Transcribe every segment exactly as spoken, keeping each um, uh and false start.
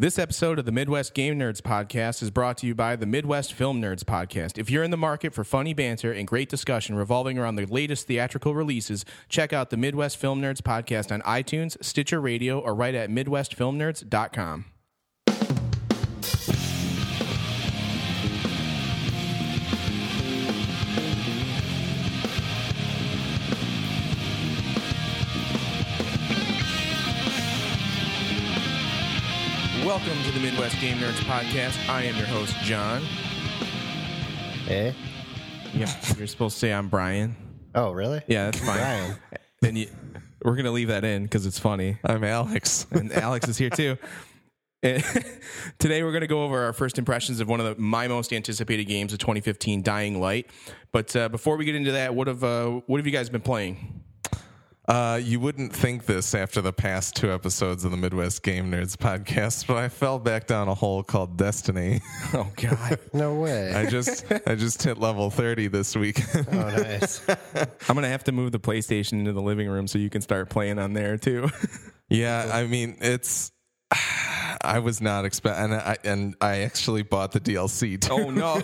This episode of the Midwest Game Nerds Podcast is brought to you by the Midwest Film Nerds Podcast. If you're in the market for funny banter and great discussion revolving around the latest theatrical releases, check out the Midwest Film Nerds Podcast on iTunes, Stitcher Radio, or right at midwest film nerds dot com. Welcome to the Midwest Game Nerds Podcast. I am your host, John. Eh? Yeah, you're supposed to say I'm Brian. Oh, really? Yeah, that's fine. Brian. And you, we're going to leave that in because it's funny. I'm Alex. And Alex is here, too. And today we're going to go over our first impressions of one of the, my most anticipated games of twenty fifteen, Dying Light. But uh, before we get into that, what have uh, what have you guys been playing? Uh, you wouldn't think this after the past two episodes of the Midwest Game Nerds Podcast, but I fell back down a hole called Destiny. Oh, God. No way. I just I just hit level thirty this week. Oh, nice. I'm going to have to move the PlayStation into the living room so you can start playing on there, too. Yeah, I mean, it's... I was not expecting, and I, and I actually bought the D L C too. Oh no,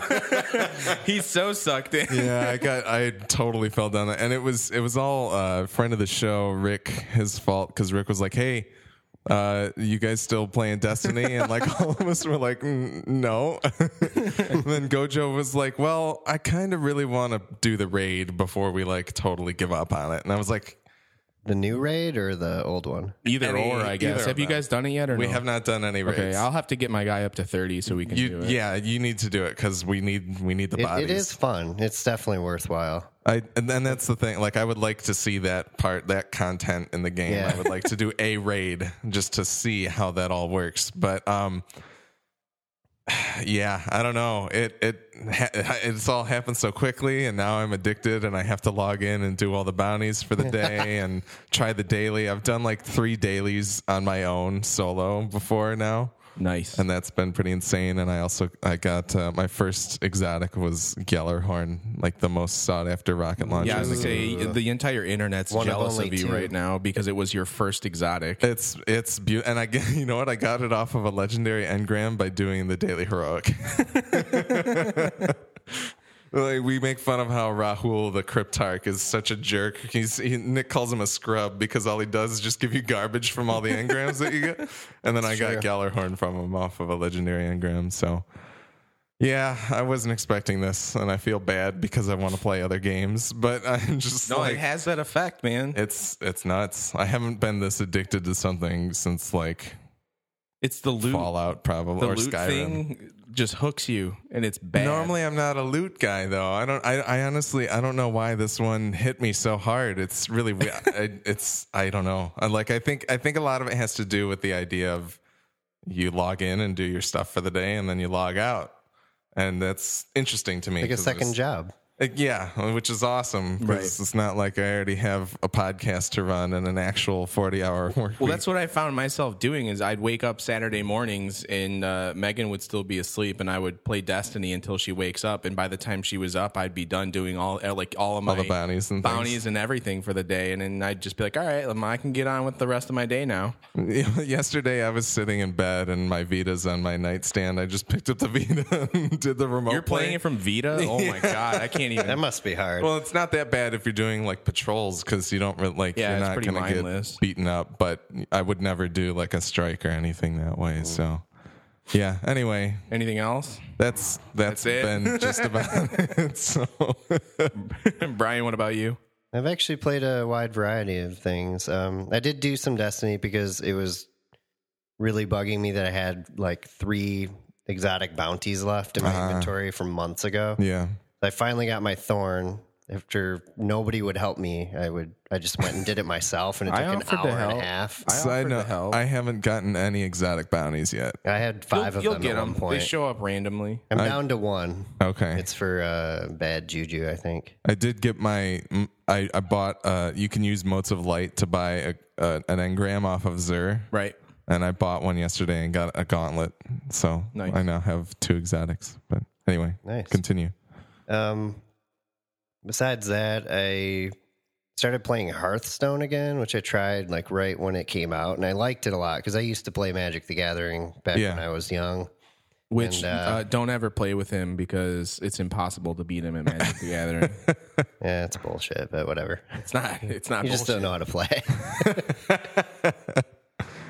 he's so sucked in. Yeah, I got, I totally fell down that, and it was, it was all uh, friend of the show, Rick, his fault, because Rick was like, "Hey, uh, you guys still playing Destiny?" And like all of us were like, mm, "No." And then Gojo was like, "Well, I kind of really want to do the raid before we like totally give up on it," and I was like. The new raid or the old one? Either any, or, I guess. Have you that. guys done it yet or we no? We have not done any raids. Okay, I'll have to get my guy up to thirty so we can you, do it. Yeah, you need to do it because we need we need the it, bodies. It is fun. It's definitely worthwhile. I and then that's the thing. Like, I would like to see that part, that content in the game. Yeah. I would like to do a raid just to see how that all works. But um, yeah, I don't know. It it it's all happened so quickly, and now I'm addicted, and I have to log in and do all the bounties for the day and try the daily. I've done like three dailies on my own solo before now. Nice, and that's been pretty insane. And I also I got uh, my first exotic was Gjallarhorn, like the most sought after rocket launcher. Yeah, I was say the entire internet's One jealous of, of you two. Right now because it was your first exotic. It's it's beautiful, and I get, you know what I got it off of a legendary engram by doing the daily heroic. Like we make fun of how Rahul the Cryptarch is such a jerk. He's he, Nick calls him a scrub because all he does is just give you garbage from all the engrams that you get. And then That's I got true. Gjallarhorn from him off of a legendary engram. So yeah, I wasn't expecting this, and I feel bad because I want to play other games. But I'm just no, like, it has that effect, man. It's it's nuts. I haven't been this addicted to something since like it's the loot Fallout probably the or loot Skyrim. Thing. Just hooks you, and it's bad. Normally, I'm not a loot guy, though. I don't. I, I honestly, I don't know why this one hit me so hard. It's really. I, it's. I don't know. I, like, I think. I think a lot of it has to do with the idea of you log in and do your stuff for the day, and then you log out, and that's interesting to me. Like a second job. Like, yeah, which is awesome. Right. It's not like I already have a podcast to run and an actual forty-hour work week. Well, that's what I found myself doing is I'd wake up Saturday mornings and uh, Megan would still be asleep, and I would play Destiny until she wakes up. And by the time she was up, I'd be done doing all like all of my all the bounties, and, bounties and everything for the day. And then I'd just be like, all right, I can get on with the rest of my day now. Yesterday, I was sitting in bed, and my Vita's on my nightstand. I just picked up the Vita and did the remote You're play. Playing it from Vita? Oh, my God. I can't. Even. That must be hard. Well, it's not that bad if you're doing like patrols because you don't really like yeah, you're not going to get beaten up. But I would never do like a strike or anything that way. So, yeah. Anyway, anything else? That's that's, that's it. Been just about it. So, Brian, what about you? I've actually played a wide variety of things. Um, I did do some Destiny because it was really bugging me that I had like three exotic bounties left in my uh, inventory from months ago. Yeah. I finally got my Thorn. After nobody would help me, I would. I just went and did it myself, and it took an hour and a half. I Side note, help. I haven't gotten any exotic bounties yet. I had five you'll, of them you'll get at one them. Point. They show up randomly. I'm I, down to one. Okay. It's for uh, bad juju, I think. I did get my... I, I bought... Uh, you can use Motes of Light to buy a, uh, an engram off of Xur. Right. And I bought one yesterday and got a gauntlet. So nice. I now have two exotics. But anyway, nice. Continue. Um, besides that, I started playing Hearthstone again, which I tried like right when it came out, and I liked it a lot because I used to play Magic the Gathering back yeah. when I was young. Which and, uh, uh, don't ever play with him because it's impossible to beat him at Magic the Gathering. Yeah, it's bullshit, but whatever. It's not. It's not. You bullshit. Just don't know how to play.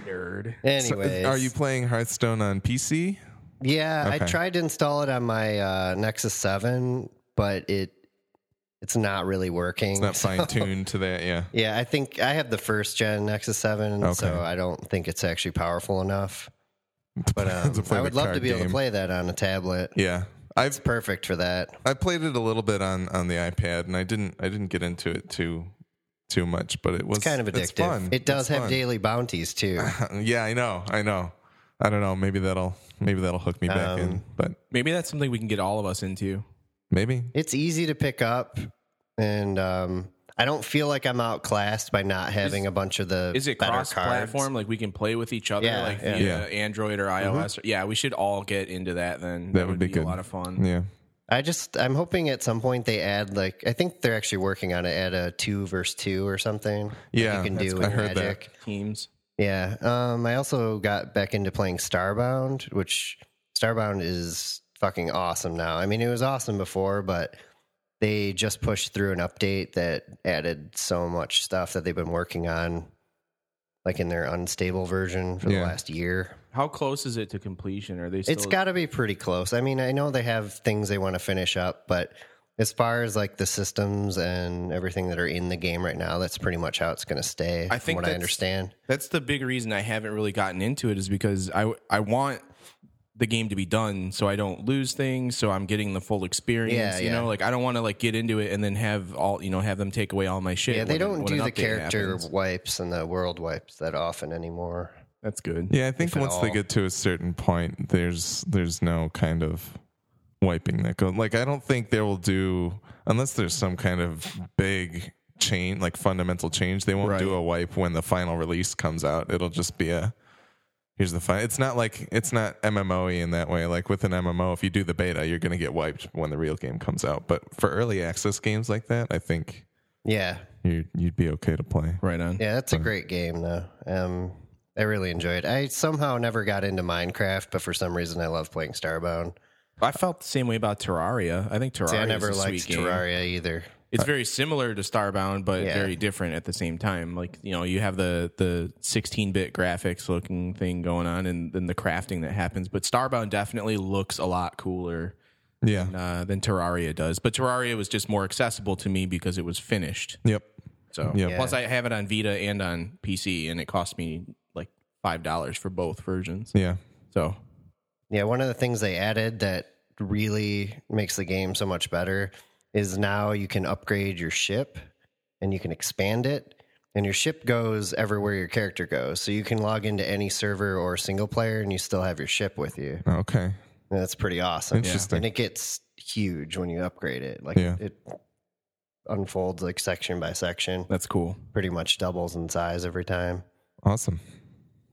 Nerd. Anyways, so are you playing Hearthstone on P C? Yeah, okay. I tried to install it on my uh, Nexus seven, but it. It's not really working. It's not so. fine-tuned to that, yeah. Yeah, I think I have the first-gen Nexus seven, okay. so I don't think it's actually powerful enough. But um, I would love to be game. able to play that on a tablet. Yeah. I've, it's perfect for that. I played it a little bit on, on the iPad, and I didn't I didn't get into it too too much, but it was it's kind of addictive. It's fun. It does it's have fun. daily bounties, too. Uh, yeah, I know, I know. I don't know, maybe that'll maybe that'll hook me back um, in. But maybe that's something we can get all of us into. Maybe. It's easy to pick up, and um, I don't feel like I'm outclassed by not having is, a bunch of the Is it cross-platform? Like, we can play with each other, yeah, like yeah. via yeah. Android or iOS? Mm-hmm. Or, yeah, we should all get into that then. That, that would, would be, be a lot of fun. Yeah. I just, I'm hoping at some point they add, like, I think they're actually working on it, add a two versus two or something. Yeah, that you can do with Magic. Teams. Yeah. Um, I also got back into playing Starbound, which Starbound is... fucking awesome now. I mean, it was awesome before, but they just pushed through an update that added so much stuff that they've been working on, like in their unstable version for yeah. the last year. How close is it to completion? Are they still... It's got to be pretty close. I mean, I know they have things they want to finish up, but as far as like the systems and everything that are in the game right now, that's pretty much how it's going to stay, I think, from what I understand. That's the big reason I haven't really gotten into it, is because I I want the game to be done so I don't lose things, so I'm getting the full experience. Yeah, you yeah. know, like I don't want to like get into it and then have all, you know, have them take away all my shit. Yeah, they when, don't when do the character happens. wipes and the world wipes that often anymore. That's good. Yeah, I think once all. they get to a certain point, there's there's no kind of wiping that goes. Like, I don't think they will do, unless there's some kind of big change, like fundamental change, they won't right. do a wipe when the final release comes out. It'll just be a Here's the fun. It's not like it's not M M O-y in that way. Like with an M M O, if you do the beta, you're going to get wiped when the real game comes out. But for early access games like that, I think, yeah, you'd, you'd be okay to play. Right on. Yeah, that's but. a great game though. Um, I really enjoy it. I somehow never got into Minecraft, but for some reason, I love playing Starbound. I felt the same way about Terraria. I think Terraria. See, I never is a liked sweet Terraria game. either. It's very similar to Starbound, but yeah. very different at the same time. Like, you know, you have the, the sixteen-bit graphics looking thing going on, and then the crafting that happens. But Starbound definitely looks a lot cooler yeah. than, uh, than Terraria does. But Terraria was just more accessible to me because it was finished. Yep. So yep. Yeah. Plus, I have it on Vita and on P C, and it cost me like five dollars for both versions. Yeah. So. Yeah, one of the things they added that really makes the game so much better is now you can upgrade your ship and you can expand it, and your ship goes everywhere your character goes. So you can log into any server or single player and you still have your ship with you. Okay. And that's pretty awesome. Interesting. Yeah. And it gets huge when you upgrade it. Like yeah. it unfolds like section by section. That's cool. Pretty much doubles in size every time. Awesome.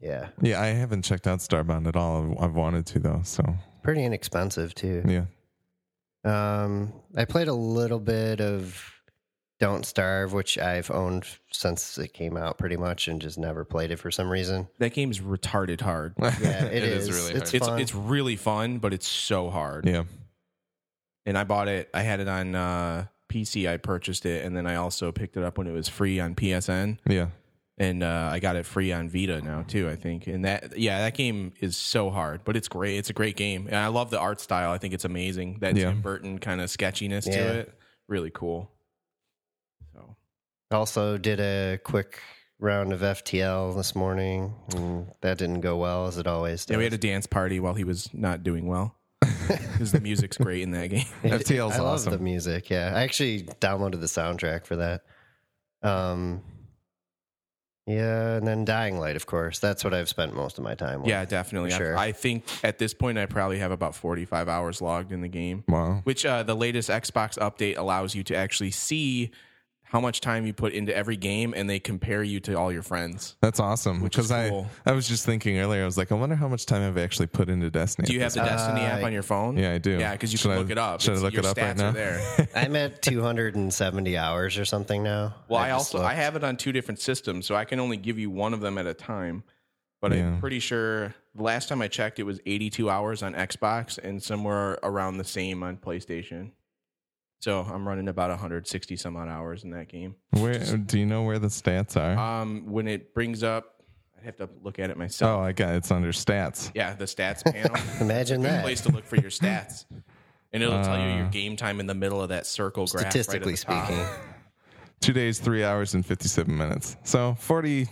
Yeah. Yeah, I haven't checked out Starbound at all. I've wanted to though, so. Pretty inexpensive too. Yeah. Um, I played a little bit of Don't Starve, which I've owned since it came out pretty much and just never played it for some reason. That game's retarded hard. Yeah, it, it is. is really it's, hard. Fun. It's, it's really fun, but it's so hard. Yeah. And I bought it. I had it on uh, P C. I purchased it, and then I also picked it up when it was free on P S N. Yeah. And uh, I got it free on Vita now, too, I think. And that, yeah, that game is so hard, but it's great. It's a great game. And I love the art style. I think it's amazing. That yeah. Tim Burton kind of sketchiness yeah. to it. Really cool. So, also did a quick round of F T L this morning. And that didn't go well, as it always does. Yeah, we had a dance party while he was not doing well. Because the music's great in that game. F T L's I awesome. love the music, yeah. I actually downloaded the soundtrack for that. Um... Yeah, and then Dying Light, of course. That's what I've spent most of my time with. Yeah, definitely. Sure. I, I think at this point, I probably have about forty-five hours logged in the game. Wow. Which uh, the latest Xbox update allows you to actually see how much time you put into every game, and they compare you to all your friends. That's awesome. Which is cool. I, I was just thinking earlier, I was like, I wonder how much time I've actually put into Destiny. Do you have the uh, Destiny app on your phone? Yeah, I do. Yeah, because you should can I, look it up. Should it's, I look it up right now? There. I'm at two hundred seventy hours or something now. Well, I, I also looked. I have it on two different systems, so I can only give you one of them at a time. But yeah. I'm pretty sure the last time I checked, it was eighty-two hours on Xbox and somewhere around the same on PlayStation. So I'm running about one hundred sixty some odd hours in that game. Where do you know where the stats are? Um, when it brings up, I have to look at it myself. Oh, I got it's under stats. Yeah, the stats panel. Imagine that. It's a place to look for your stats, and it'll uh, tell you your game time in the middle of that circle graph. Statistically right speaking. Two days, three hours, and fifty-seven minutes. So forty,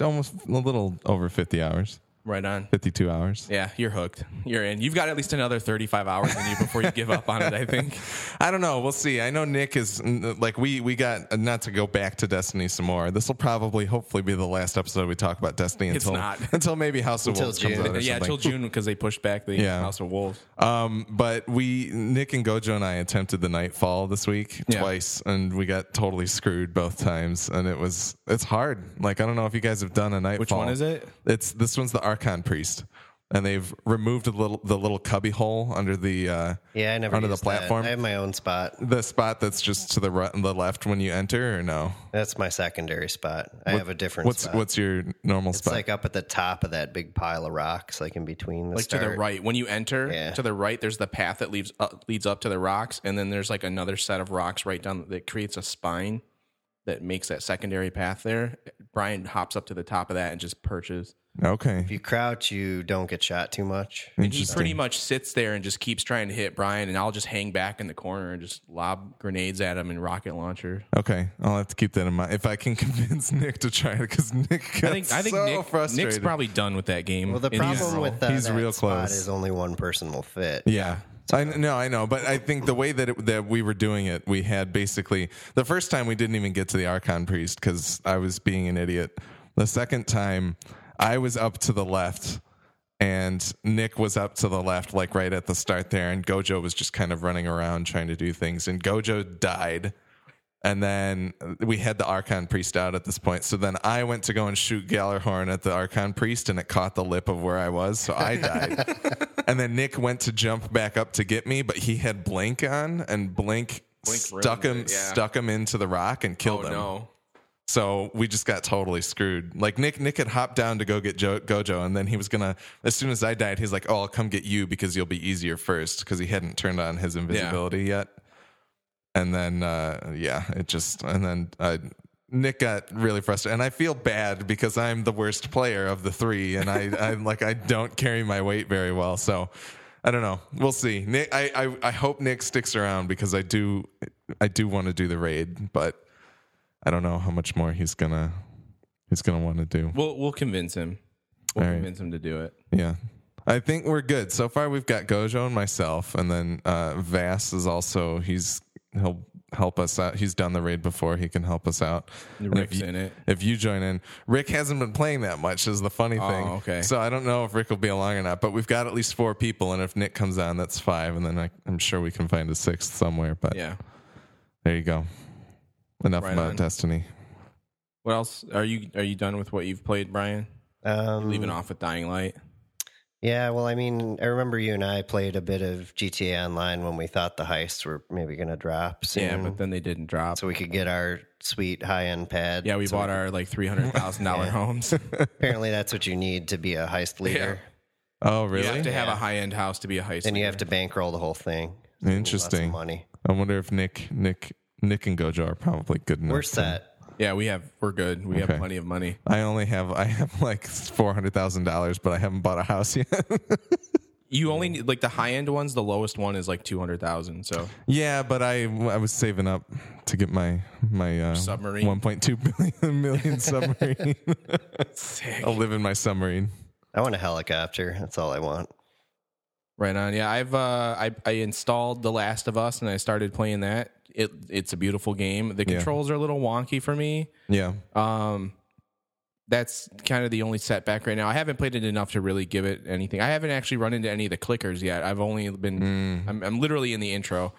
almost a little over fifty hours. Right on. fifty-two hours. Yeah, you're hooked. You're in. You've got at least another thirty-five hours in you before you give up on it, I think. I don't know. We'll see. I know Nick is, like, we, we got, not to go back to Destiny some more. This will probably, hopefully, be the last episode we talk about Destiny until it's not. Until maybe House of until Wolves June. comes out or yeah, something. Until June, because they pushed back the yeah. House of Wolves. Um, but we, Nick and Gojo and I attempted the Nightfall this week yeah. twice, and we got totally screwed both times, and it was, it's hard. Like, I don't know if you guys have done a Nightfall. Which one is it? It's, this one's the Arc Archon Priest, and they've removed the little the little cubby hole under the uh, yeah I never under the platform. That. I have my own spot. The spot that's just to the right and the left when you enter, or no? That's my secondary spot. I what, have a different. What's spot. What's your normal it's spot? It's like up at the top of that big pile of rocks, like in between. The like start. To the right when you enter. Yeah. To the right, there's the path that leads up, leads up to the rocks, and then there's like another set of rocks right down that creates a spine that makes that secondary path there. Brian hops up to the top of that and just perches. Okay. If you crouch, you don't get shot too much. And he pretty much sits there and just keeps trying to hit Brian, and I'll just hang back in the corner and just lob grenades at him and rocket launcher. Okay, I'll have to keep that in mind if I can convince Nick to try it, because Nick got I think, I think so Nick, frustrated. Nick's probably done with that game. Well, the problem with that, he's that real spot close. Is only one person will fit. Yeah. I no, I know, but I think the way that it, that we were doing it, we had basically the first time we didn't even get to the Archon Priest because I was being an idiot. The second time, I was up to the left, and Nick was up to the left, like right at the start there, and Gojo was just kind of running around trying to do things, and Gojo died. And then we had the Archon Priest out at this point. So then I went to go and shoot Gjallarhorn at the Archon Priest, and it caught the lip of where I was, so I died. And then Nick went to jump back up to get me, but he had Blink on, and Blink, Blink stuck him it, yeah. stuck him into the rock and killed oh, him. No. So we just got totally screwed. Like Nick, Nick had hopped down to go get jo- Gojo, and then he was gonna. As soon as I died, he's like, "Oh, I'll come get you because you'll be easier first," because he hadn't turned on his invisibility yeah. yet. And then, uh, yeah, it just. And then uh, Nick got really frustrated, and I feel bad because I'm the worst player of the three, and I, I like I don't carry my weight very well. So I don't know. We'll see. Nick, I, I, I hope Nick sticks around because I do, I do want to do the raid, but. I don't know how much more he's gonna he's gonna want to do. We'll we'll convince him. We'll All right. convince him to do it. Yeah, I think we're good so far. We've got Gojo and myself, and then uh, Vass is also he's he'll help us out. He's done the raid before. He can help us out. Rick's in it. If you join in, Rick hasn't been playing that much. Is the funny oh, thing. Okay. So I don't know if Rick will be along or not. But we've got at least four people, and if Nick comes on, that's five, and then I, I'm sure we can find a sixth somewhere. But yeah, there you go. Enough right about on. Destiny. What else? Are you are you done with what you've played, Brian? Um, Leaving off with Dying Light? Yeah, well, I mean, I remember you and I played a bit of G T A Online when we thought the heists were maybe going to drop soon. Yeah, but then they didn't drop. So we could get our sweet high-end pad. Yeah, we so bought we could, our like three hundred thousand dollars yeah. homes. Apparently that's what you need to be a heist leader. Yeah. Oh, really? You have to have yeah. a high-end house to be a heist and leader. And you have to bankroll the whole thing. So interesting. Money. I wonder if Nick Nick... Nick and Gojo are probably good enough. We're set. Yeah, we have. We're good. We okay. have plenty of money. I only have. I have like four hundred thousand dollars, but I haven't bought a house yet. You only need like the high end ones. The lowest one is like two hundred thousand. So yeah, but I I was saving up to get my my uh, submarine one point two billion million submarine. Sick. I'll live in my submarine. I want a helicopter. That's all I want. Right on. Yeah, I've uh, I I installed The Last of Us and I started playing that. It it's a beautiful game. The controls yeah. are a little wonky for me. Yeah. Um, that's kind of the only setback right now. I haven't played it enough to really give it anything. I haven't actually run into any of the clickers yet. I've only been mm. I'm, I'm literally in the intro,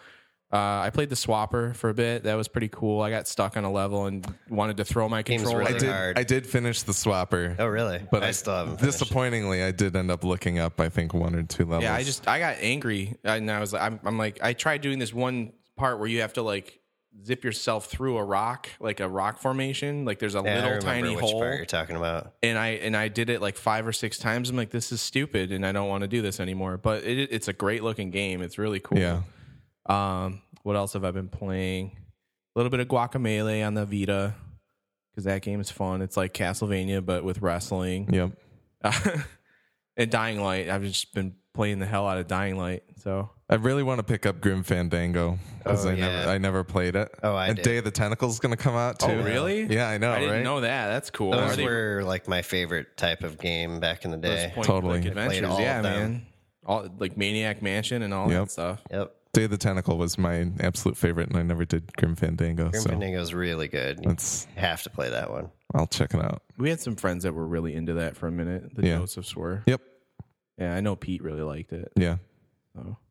Uh, I played The Swapper for a bit. That was pretty cool. I got stuck on a level and wanted to throw my controller. Really I, did, hard. I did finish The Swapper. Oh, really? But I, I still haven't finished. Disappointingly, I did end up looking up, I think, one or two levels. Yeah, I just I got angry. And I was like, I'm, I'm like, I tried doing this one part where you have to, like, zip yourself through a rock, like a rock formation. Like there's a yeah, little tiny which hole. Part you're talking about, and I and I did it like five or six times. I'm like, this is stupid, and I don't want to do this anymore. But it, it's a great looking game. It's really cool. Yeah. Um. What else have I been playing? A little bit of Guacamelee on the Vita because that game is fun. It's like Castlevania but with wrestling. Yep. Uh, and Dying Light. I've just been playing the hell out of Dying Light. So. I really want to pick up Grim Fandango because oh, I, yeah. never, I never played it. Oh, I and did. Day of the Tentacle is going to come out too. Oh, really? Yeah, I know. I didn't right? know that. That's cool. Those they... were like my favorite type of game back in the day. Totally. Adventures, yeah, man. All like Maniac Mansion and all yep. that stuff. Yep. Day of the Tentacle was my absolute favorite, and I never did Grim Fandango. Grim so. Fandango is really good. You That's... have to play that one. I'll check it out. We had some friends that were really into that for a minute. The yeah. Josephs were. Yep. Yeah, I know Pete really liked it. Yeah.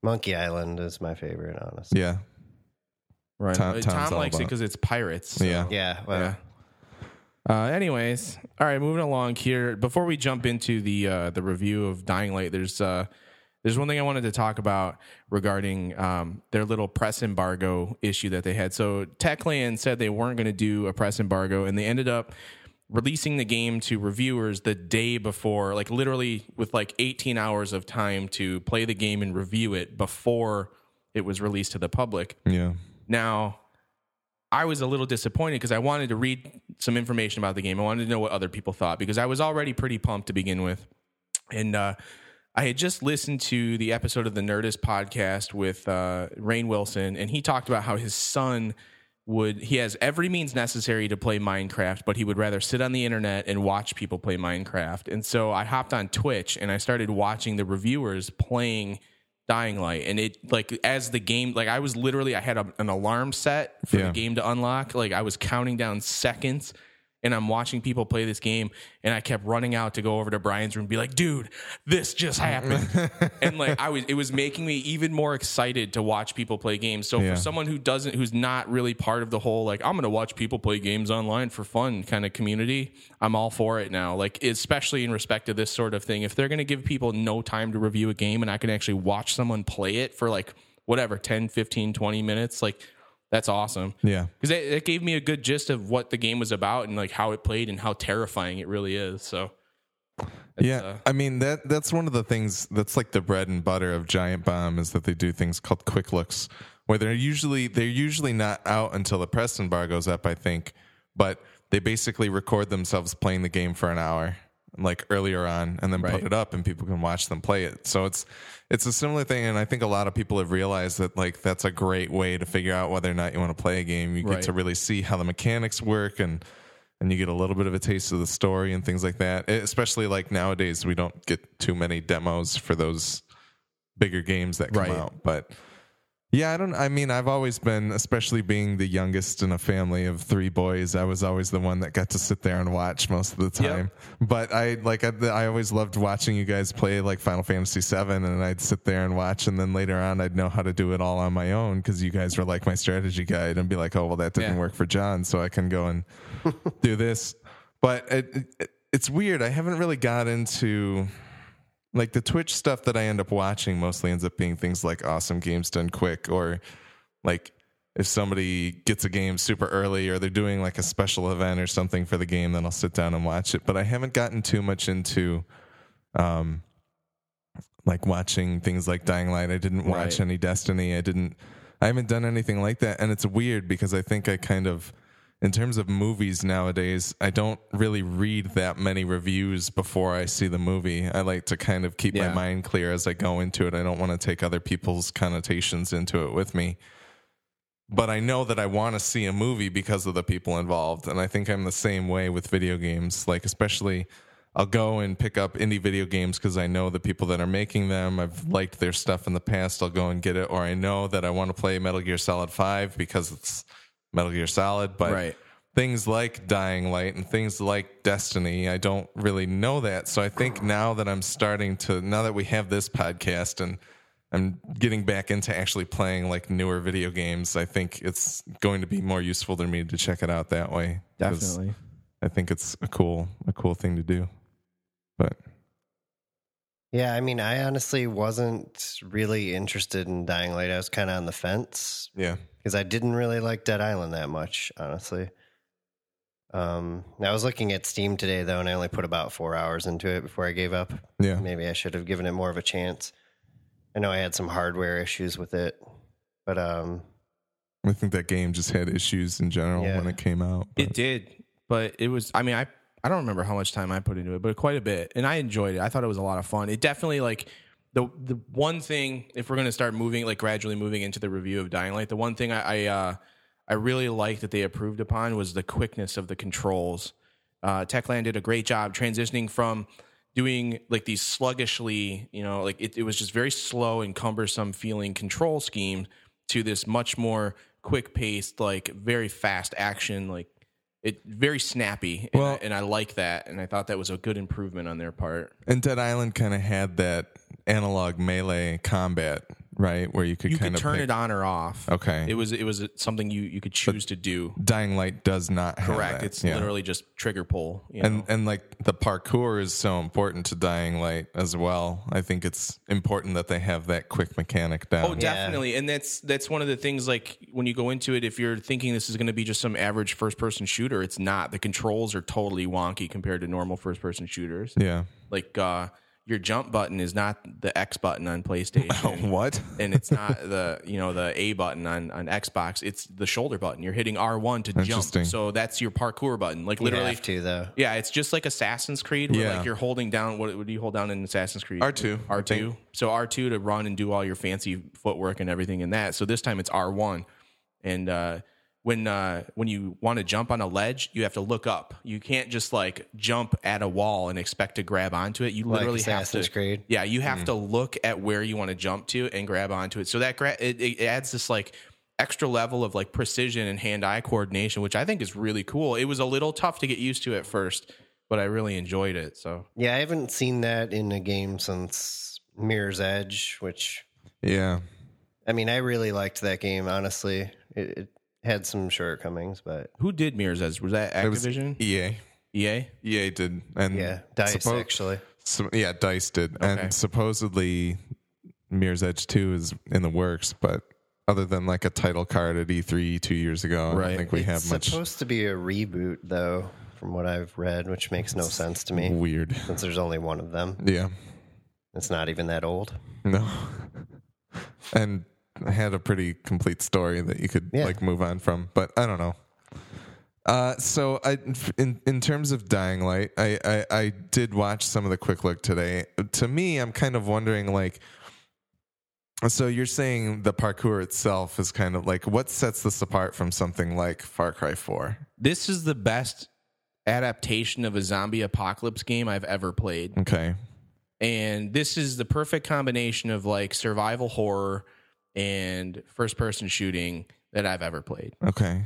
Monkey Island is my favorite, honestly. Yeah, right. Tom, Tom likes it because it's pirates. So. Yeah, yeah, well. yeah. Uh, anyways, all right. Moving along here. Before we jump into the uh, the review of Dying Light, there's uh, there's one thing I wanted to talk about regarding um, their little press embargo issue that they had. So Techland said they weren't going to do a press embargo, and they ended up releasing the game to reviewers the day before, like literally with like eighteen hours of time to play the game and review it before it was released to the public. Yeah. Now, I was a little disappointed because I wanted to read some information about the game. I wanted to know what other people thought because I was already pretty pumped to begin with. And uh, I had just listened to the episode of the Nerdist podcast with uh, Rainn Wilson, and he talked about how his son... Would he has every means necessary to play Minecraft, but he would rather sit on the internet and watch people play Minecraft. And so I hopped on Twitch and I started watching the reviewers playing Dying Light. And it like as the game, like I was literally I had a, an alarm set for yeah. the game to unlock. Like I was counting down seconds. And I'm watching people play this game, and I kept running out to go over to Brian's room and be like, dude, this just happened. And like I was it was making me even more excited to watch people play games. So yeah. for someone who doesn't who's not really part of the whole like I'm gonna watch people play games online for fun kind of community, I'm all for it now. Like especially in respect to this sort of thing. If they're gonna give people no time to review a game and I can actually watch someone play it for like whatever, ten, fifteen, twenty minutes, like that's awesome. Yeah. Because it, it gave me a good gist of what the game was about and like how it played and how terrifying it really is. So, yeah. Uh, I mean, that that's one of the things that's like the bread and butter of Giant Bomb is that they do things called quick looks where they're usually they're usually not out until the press embargo's up, I think. But they basically record themselves playing the game for an hour, like earlier on, and then right. put it up and people can watch them play it. So it's it's a similar thing, and I think a lot of people have realized that like that's a great way to figure out whether or not you want to play a game. You right. get to really see how the mechanics work, and and you get a little bit of a taste of the story and things like that. It, especially like nowadays we don't get too many demos for those bigger games that come right. out. But yeah, I don't I mean I've always been, especially being the youngest in a family of three boys, I was always the one that got to sit there and watch most of the time. Yep. But I like I, I always loved watching you guys play like Final Fantasy seven, and I'd sit there and watch, and then later on I'd know how to do it all on my own because you guys were like my strategy guide and be like, "Oh, well that didn't yeah. work for John, so I can go and do this." But it, it, it's weird. I haven't really got into like the Twitch stuff that I end up watching mostly ends up being things like awesome games done quick, or like if somebody gets a game super early or they're doing like a special event or something for the game, then I'll sit down and watch it. But I haven't gotten too much into um, like watching things like Dying Light. I didn't watch right. any Destiny. I didn't, I haven't done anything like that. And it's weird because I think I kind of, in terms of movies nowadays, I don't really read that many reviews before I see the movie. I like to kind of keep yeah. my mind clear as I go into it. I don't want to take other people's connotations into it with me. But I know that I want to see a movie because of the people involved. And I think I'm the same way with video games. Like, especially, I'll go and pick up indie video games because I know the people that are making them. I've liked their stuff in the past. I'll go and get it. Or I know that I want to play Metal Gear Solid five because it's Metal Gear Solid, but right. things like Dying Light and things like Destiny, I don't really know that. So I think now that I'm starting to, now that we have this podcast and I'm getting back into actually playing like newer video games. I think it's going to be more useful to me to check it out that way. Definitely. I think it's a cool, a cool thing to do. But yeah, I mean, I honestly wasn't really interested in Dying Light. I was kind of on the fence. Yeah. Because I didn't really like Dead Island that much, honestly. Um, I was looking at Steam today, though, and I only put about four hours into it before I gave up. Yeah. Maybe I should have given it more of a chance. I know I had some hardware issues with it, but um, I think that game just had issues in general yeah. when it came out. But. It did, but it was, I mean, I, I don't remember how much time I put into it, but quite a bit, and I enjoyed it. I thought it was a lot of fun. It definitely, like, the the one thing, if we're going to start moving, like, gradually moving into the review of Dying Light, the one thing I, I, uh, I really liked that they improved upon was the quickness of the controls. Uh, Techland did a great job transitioning from doing like these sluggishly, you know, like it, it was just very slow and cumbersome feeling control scheme to this much more quick paced, like very fast action, like it very snappy. Well, and, I, and I like that. And I thought that was a good improvement on their part. And Dead Island kind of had that analog melee combat, right? Where you could kind of you could turn pick... it on or off. Okay. It was, it was something you, you could choose but to do. Dying Light does not have Correct. That. It's yeah. literally just trigger pull. You and know? And like the parkour is so important to Dying Light as well. I think it's important that they have that quick mechanic down. Oh, definitely. Yeah. And that's, that's one of the things, like when you go into it, if you're thinking this is going to be just some average first person shooter, it's not. The controls are totally wonky compared to normal first person shooters. Yeah. Like, uh, your jump button is not the X button on PlayStation. What? And it's not the, you know, the A button on, on Xbox. It's the shoulder button. You're hitting R one to jump. So that's your parkour button. Like literally, you have to, though. Yeah, it's just like Assassin's Creed where yeah. like you're holding down, what would you hold down in Assassin's Creed? R two. R two. So R two to run and do all your fancy footwork and everything in that. So this time it's R one. And uh When uh, when you want to jump on a ledge, you have to look up. You can't just like jump at a wall and expect to grab onto it. You literally like have to. Grade. Yeah, you have mm. to look at where you want to jump to and grab onto it. So that gra- it, it adds this like extra level of like precision and hand-eye coordination, which I think is really cool. It was a little tough to get used to at first, but I really enjoyed it. So yeah, I haven't seen that in a game since Mirror's Edge, which yeah, I mean, I really liked that game. Honestly, it. it had some shortcomings, but who did Mirror's Edge? Was that Activision? E A. E A? E A did, and yeah, DICE suppo- actually. So, yeah, DICE did, okay. And supposedly Mirror's Edge two is in the works, but other than like a title card at E three two years ago, right. I don't think we it's have much. It's supposed to be a reboot, though, from what I've read, which makes no sense to me. Weird, since there's only one of them. Yeah, it's not even that old. No, and. I had a pretty complete story that you could yeah. like move on from, but I don't know. Uh, so I, in, in terms of Dying Light, I, I, I did watch some of the quick look today. To me, I'm kind of wondering like, so you're saying the parkour itself is kind of like what sets this apart from something like Far Cry four? This is the best adaptation of a zombie apocalypse game I've ever played. Okay. And this is the perfect combination of like survival horror and first-person shooting that I've ever played. Okay.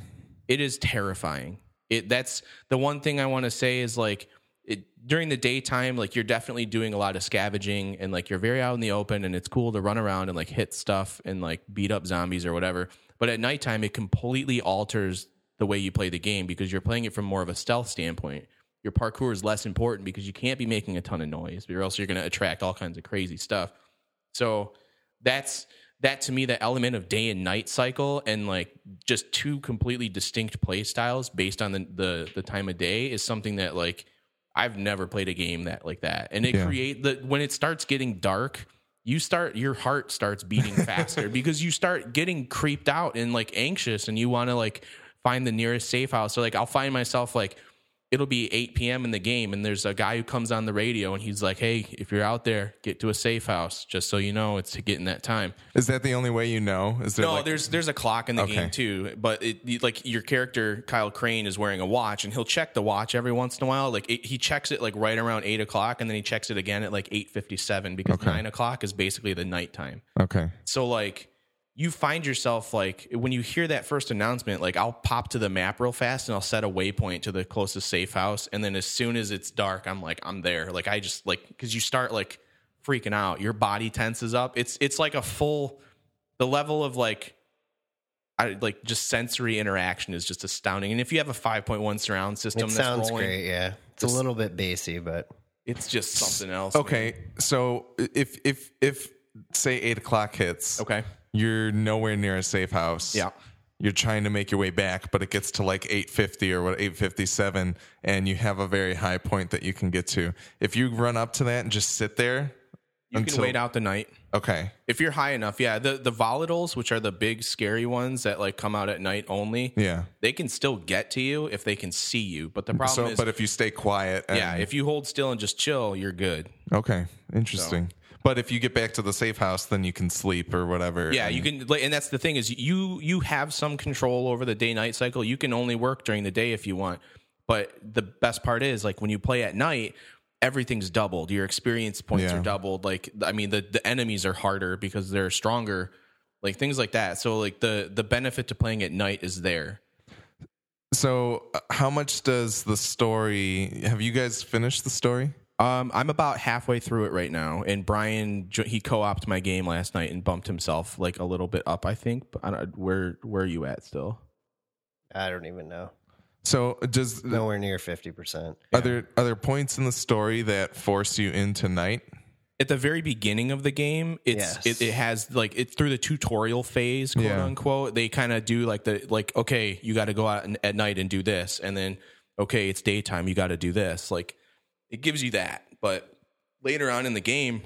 It is terrifying. It That's the one thing I want to say is, like, it, during the daytime, like, you're definitely doing a lot of scavenging, and, like, you're very out in the open, and it's cool to run around and, like, hit stuff and, like, beat up zombies or whatever. But at nighttime, it completely alters the way you play the game because you're playing it from more of a stealth standpoint. Your parkour is less important because you can't be making a ton of noise or else you're going to attract all kinds of crazy stuff. So that's... That, to me, the element of day and night cycle and, like, just two completely distinct play styles based on the, the, the time of day is something that, like, I've never played a game that like that. And it yeah. create the when it starts getting dark, you start your heart starts beating faster because you start getting creeped out and, like, anxious and you want to, like, find the nearest safe house. So, like, I'll find myself, like, it'll be eight p.m. in the game, and there's a guy who comes on the radio, and he's like, hey, if you're out there, get to a safe house, just so you know it's getting that time. Is that the only way you know? Is there no, like- there's there's a clock in the okay. game, too, but it, like your character, Kyle Crane, is wearing a watch, and he'll check the watch every once in a while. Like it, he checks it like right around eight o'clock, and then he checks it again at like eight fifty-seven because okay. nine o'clock is basically the nighttime. Okay. So, like... You find yourself, like, when you hear that first announcement, like, I'll pop to the map real fast and I'll set a waypoint to the closest safe house. And then as soon as it's dark, I'm like, I'm there. Like, I just, like, because you start, like, freaking out. Your body tenses up. It's it's like a full, the level of like, I, like just sensory interaction is just astounding. And if you have a five point one surround system, it that's sounds rolling, great. Yeah, it's just, a little bit bassy, but it's just something else. Okay, man. So if if if say eight o'clock hits, okay, you're nowhere near a safe house. Yeah. You're trying to make your way back, but it gets to like eight fifty or what, eight fifty-seven, and you have a very high point that you can get to. If you run up to that and just sit there, you until, can wait out the night. Okay. If you're high enough, yeah. The the volatiles, which are the big scary ones that like come out at night only, yeah, they can still get to you if they can see you. But the problem so, is, but if you stay quiet, and, yeah, if you hold still and just chill, you're good. Okay, interesting. So. But if you get back to the safe house, then you can sleep or whatever. Yeah, you can, and that's the thing is you you have some control over the day-night cycle. You can only work during the day if you want. But the best part is, like, when you play at night, everything's doubled. Your experience points yeah. are doubled. Like, I mean, the, the enemies are harder because they're stronger. Like, things like that. So, like, the, the benefit to playing at night is there. So, how much does the story... Have you guys finished the story? Um, I'm about halfway through it right now, and Brian, he co-opted my game last night and bumped himself like a little bit up, I think. But I don't, where where are you at still? I don't even know. So does nowhere near fifty percent. Are yeah. there are there points in the story that force you into night? At the very beginning of the game, it's yes. it, it has like it's through the tutorial phase, quote yeah. unquote. They kind of do like the like okay, you got to go out at night and do this, and then okay, it's daytime, you got to do this, like. It gives you that, but later on in the game,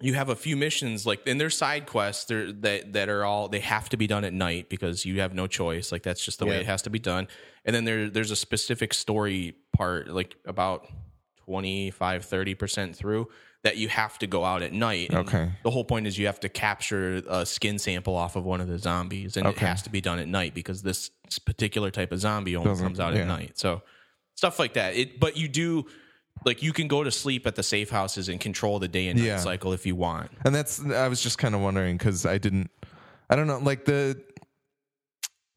you have a few missions, like, and there's side quests that that are all, they have to be done at night because you have no choice. Like, that's just the yeah. way it has to be done. And then there there's a specific story part, like, about twenty-five, thirty percent through, that you have to go out at night. And okay. the whole point is you have to capture a skin sample off of one of the zombies, and okay. it has to be done at night because this particular type of zombie only Doesn't, comes out yeah. at night. So, stuff like that. It, but you do... Like, you can go to sleep at the safe houses and control the day and night yeah. cycle if you want. And that's, I was just kind of wondering because I didn't, I don't know, like the,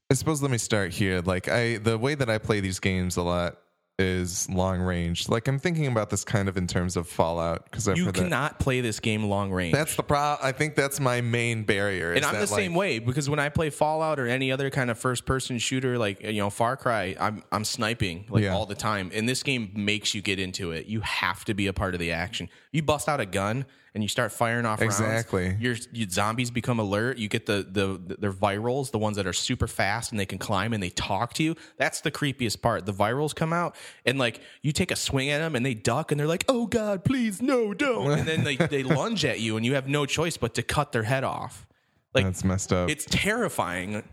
I suppose let me start here. Like, I, the way that I play these games a lot is long range. Like, I'm thinking about this kind of in terms of Fallout. Cause I've you cannot that. play this game long range. That's the problem. I think that's my main barrier. And I'm the like, same way because when I play Fallout or any other kind of first person shooter, like, you know, Far Cry, I'm I'm sniping like yeah. all the time. And this game makes you get into it. You have to be a part of the action. You bust out a gun and you start firing off exactly. rounds. Your, your zombies become alert. You get the, the, the their virals, the ones that are super fast and they can climb and they talk to you. That's the creepiest part. The virals come out and, like, you take a swing at them and they duck and they're like, oh, God, please, no, don't. And then they, they lunge at you and you have no choice but to cut their head off. Like, that's messed up. It's terrifying.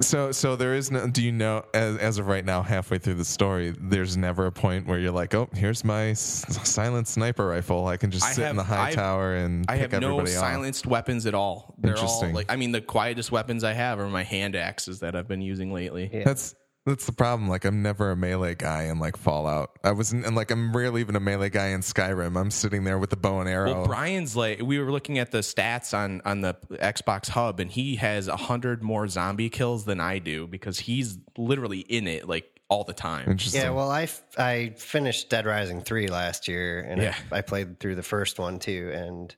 So so there is no, do you know, as, as of right now, halfway through the story, there's never a point where you're like, oh, here's my s- silent sniper rifle. I can just I sit have, in the high I've, tower and I pick have everybody no off. Silenced weapons at all. They're Interesting. All, like, I mean, the quietest weapons I have are my hand axes that I've been using lately. Yeah. That's that's the problem. Like, I'm never a melee guy in, like, Fallout. I wasn't, and, like, I'm rarely even a melee guy in Skyrim. I'm sitting there with the bow and arrow. Well, Brian's, like, we were looking at the stats on, on the Xbox Hub, and he has one hundred more zombie kills than I do because he's literally in it, like, all the time. Interesting. Yeah, well, I, I finished Dead Rising three last year, and yeah. I, I played through the first one, too, and...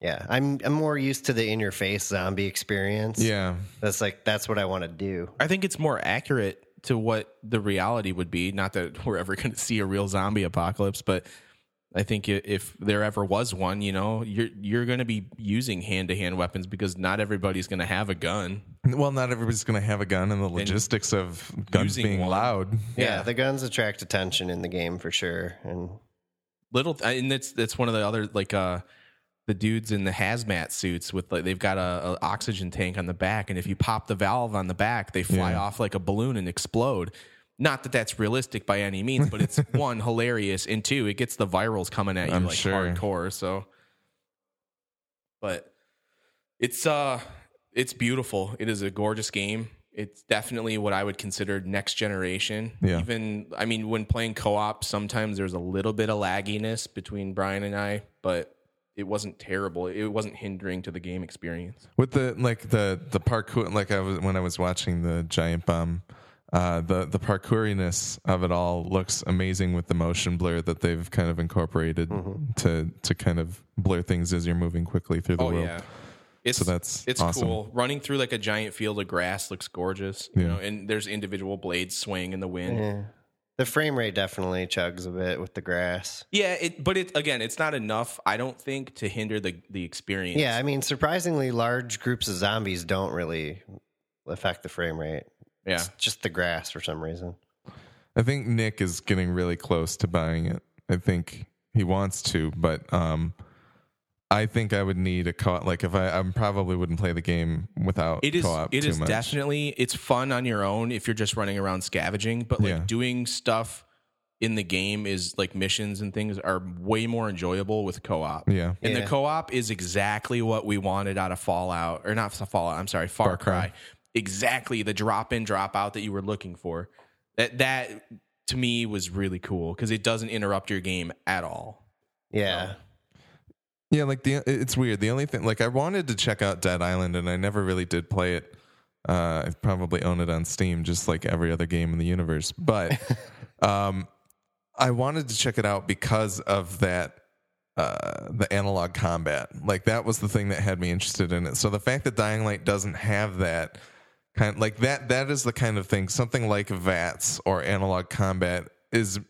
Yeah, I'm I'm more used to the in-your-face zombie experience. Yeah. That's like, that's what I want to do. I think it's more accurate to what the reality would be. Not that we're ever going to see a real zombie apocalypse, but I think if there ever was one, you know, you're you're going to be using hand-to-hand weapons because not everybody's going to have a gun. Well, not everybody's going to have a gun, and the logistics and of guns being one. loud. Yeah, yeah, the guns attract attention in the game for sure. And little, and that's that's one of the other, like, uh. the dudes in the hazmat suits with, like, they've got a, a oxygen tank on the back, and if you pop the valve on the back, they fly yeah. off like a balloon and explode. Not that that's realistic by any means, but it's one, hilarious, and two, it gets the virals coming at you I'm like sure. hardcore. So, but it's uh, it's beautiful. It is a gorgeous game. It's definitely what I would consider next generation. Yeah. Even, I mean, when playing co-op, sometimes there's a little bit of lagginess between Brian and I, but. It wasn't terrible. It wasn't hindering to the game experience. With the like the the parkour, like I was when I was watching the Giant Bomb Uh, the the parkouriness of it all looks amazing with the motion blur that they've kind of incorporated mm-hmm. to to kind of blur things as you're moving quickly through the oh, world. Yeah. It's, so that's it's awesome. Cool. Running through like a giant field of grass looks gorgeous. You yeah. know, and there's individual blades swaying in the wind. Yeah. The frame rate definitely chugs a bit with the grass. Yeah, it, but it again, it's not enough, I don't think, to hinder the, the experience. Yeah, I mean, surprisingly large groups of zombies don't really affect the frame rate. Yeah. It's just the grass for some reason. I think Nick is getting really close to buying it. I think he wants to, but um, I think I would need a co-op. Like, if I, I probably wouldn't play the game without it is, co-op. It too is much. Definitely, it's fun on your own if you're just running around scavenging, but like yeah. doing stuff in the game is like missions and things are way more enjoyable with co-op. Yeah. And yeah. the co-op is exactly what we wanted out of Fallout, or not Fallout, I'm sorry, Far, Far Cry. Cry. Exactly the drop in, drop out that you were looking for. That, that to me was really cool because it doesn't interrupt your game at all. Yeah. So. Yeah, like the it's weird. The only thing, like, I wanted to check out Dead Island, and I never really did play it. Uh, I probably own it on Steam, just like every other game in the universe. But um, I wanted to check it out because of that, uh, the analog combat. Like, that was the thing that had me interested in it. So the fact that Dying Light doesn't have that kind, like that, that is the kind of thing. Something like V A T S or analog combat is.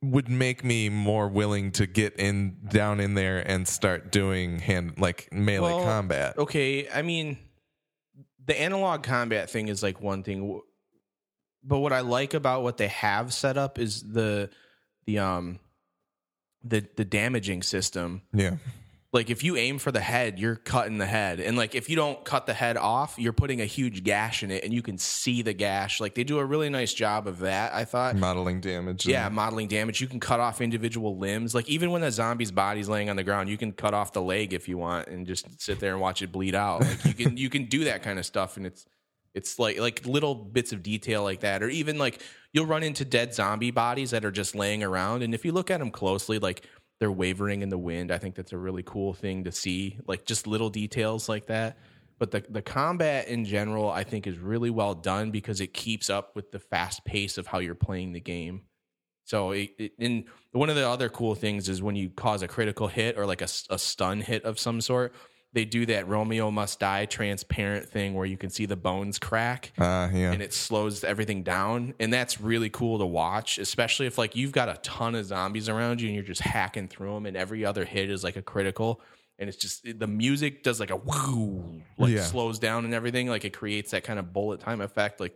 Would make me more willing to get in down in there and start doing hand like melee well, combat. Okay, I mean, the analog combat thing is like one thing, but what I like about what they have set up is the the um the the damaging system. Yeah. Like, if you aim for the head, you're cutting the head. And, like, if you don't cut the head off, you're putting a huge gash in it, and you can see the gash. Like, they do a really nice job of that, I thought. Modeling damage. Yeah, and... modeling damage. You can cut off individual limbs. Like, even when a zombie's body's laying on the ground, you can cut off the leg if you want and just sit there and watch it bleed out. Like, you can you can do that kind of stuff, and it's it's like like little bits of detail like that. Or even, like, you'll run into dead zombie bodies that are just laying around, and if you look at them closely, like... they're wavering in the wind. I think that's a really cool thing to see, like just little details like that. But the, the combat in general, I think, is really well done because it keeps up with the fast pace of how you're playing the game. So it, it, and one of the other cool things is when you cause a critical hit or like a, a stun hit of some sort, they do that Romeo Must Die transparent thing where you can see the bones crack uh, yeah. and it slows everything down. And that's really cool to watch, especially if like you've got a ton of zombies around you and you're just hacking through them and every other hit is like a critical. And it's just it, the music does like a woo, like yeah. slows down and everything. Like it creates that kind of bullet time effect. Like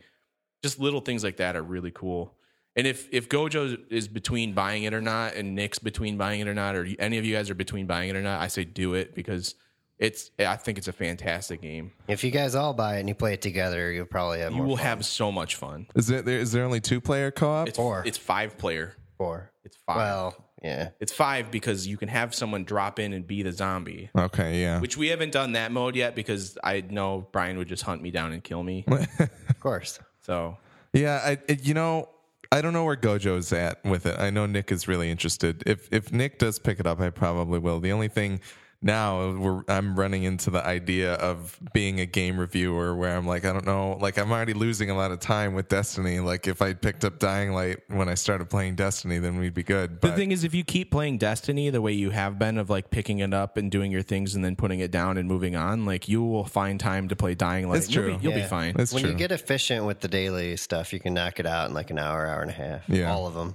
just little things like that are really cool. And if, if Gojo is between buying it or not and Nick's between buying it or not, or any of you guys are between buying it or not, I say do it because... It's. I think it's a fantastic game. If you guys all buy it and you play it together, you'll probably have. You more will fun. Have so much fun. Is there? Is there only two player co-op? It's four. It's five player. Four. It's five. Well, yeah. It's five because you can have someone drop in and be the zombie. Okay, yeah. Which we haven't done that mode yet because I know Brian would just hunt me down and kill me. Of course. So. Yeah, I. It, you know. I don't know where Gojo's at with it. I know Nick is really interested. If if Nick does pick it up, I probably will. The only thing. Now we're, I'm running into the idea of being a game reviewer where I'm like, I don't know, like I'm already losing a lot of time with Destiny. Like if I picked up Dying Light when I started playing Destiny, then we'd be good. But the thing is, if you keep playing Destiny the way you have been of like picking it up and doing your things and then putting it down and moving on, like you will find time to play Dying Light. That's true. You'll be, you'll yeah. be fine. That's when true. You get efficient with the daily stuff, you can knock it out in like an hour, hour and a half. Yeah. All of them.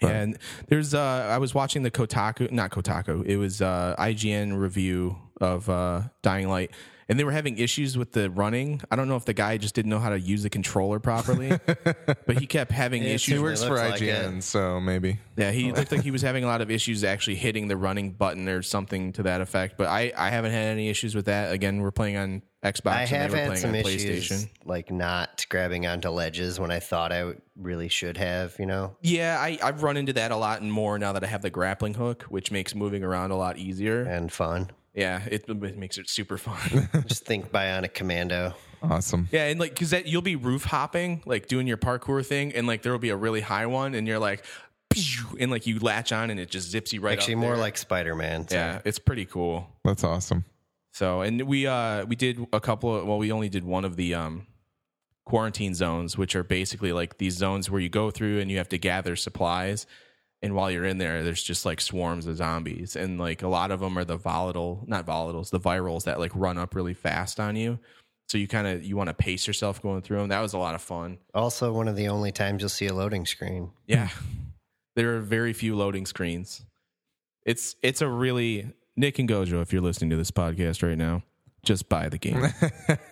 But. And there's, uh, I was watching the Kotaku, not Kotaku, it was uh, I G N review of uh, Dying Light, and they were having issues with the running. I don't know if the guy just didn't know how to use the controller properly, but he kept having yeah, issues. He works for like I G N, it. So maybe. Yeah, he looked like he was having a lot of issues actually hitting the running button or something to that effect, but I, I haven't had any issues with that. Again, we're playing on Xbox I and have they were had playing some on issues, PlayStation. Like not grabbing onto ledges when I thought I really should have, you know? Yeah, I, I've run into that a lot and more now that I have the grappling hook, which makes moving around a lot easier. And fun. Yeah, it, it makes it super fun. Just think Bionic Commando. Awesome. Yeah, and like, because that you'll be roof hopping, like doing your parkour thing, and like there will be a really high one, and you're like, and like you latch on, and it just zips you right up. Actually, more there. Like Spider-Man. So. Yeah, it's pretty cool. That's awesome. So, and we uh we did a couple of, well, we only did one of the um quarantine zones, which are basically like these zones where you go through and you have to gather supplies. And while you're in there, there's just like swarms of zombies. And like a lot of them are the volatile, not volatiles, the virals that like run up really fast on you. So you kind of, you want to pace yourself going through them. That was a lot of fun. Also, one of the only times you'll see a loading screen. Yeah. There are very few loading screens. It's, it's a really, Nick and Gojo, if you're listening to this podcast right now, just buy the game.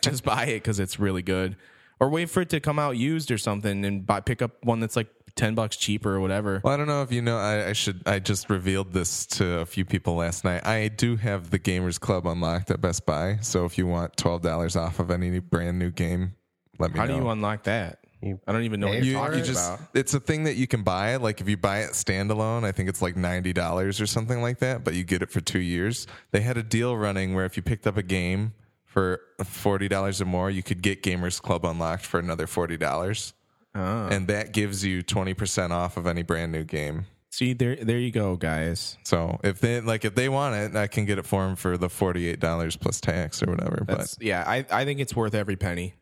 Just buy it because it's really good. Or wait for it to come out used or something and buy, pick up one that's like ten bucks cheaper or whatever. Well, I don't know if you know, I, I should, I just revealed this to a few people last night. I do have the Gamers Club unlocked at Best Buy. So if you want twelve dollars off of any brand new game, let me How know. How do you unlock that? I don't even know what you're talking you just, about. It's a thing that you can buy. Like if you buy it standalone, I think it's like ninety dollars or something like that, but you get it for two years. They had a deal running where if you picked up a game for forty dollars or more, you could get Gamers Club unlocked for another forty dollars. Oh. And that gives you twenty percent off of any brand new game. See, there there you go, guys. So if they like, if they want it, I can get it for them for the forty-eight dollars plus tax or whatever. That's, but yeah, I, I think it's worth every penny.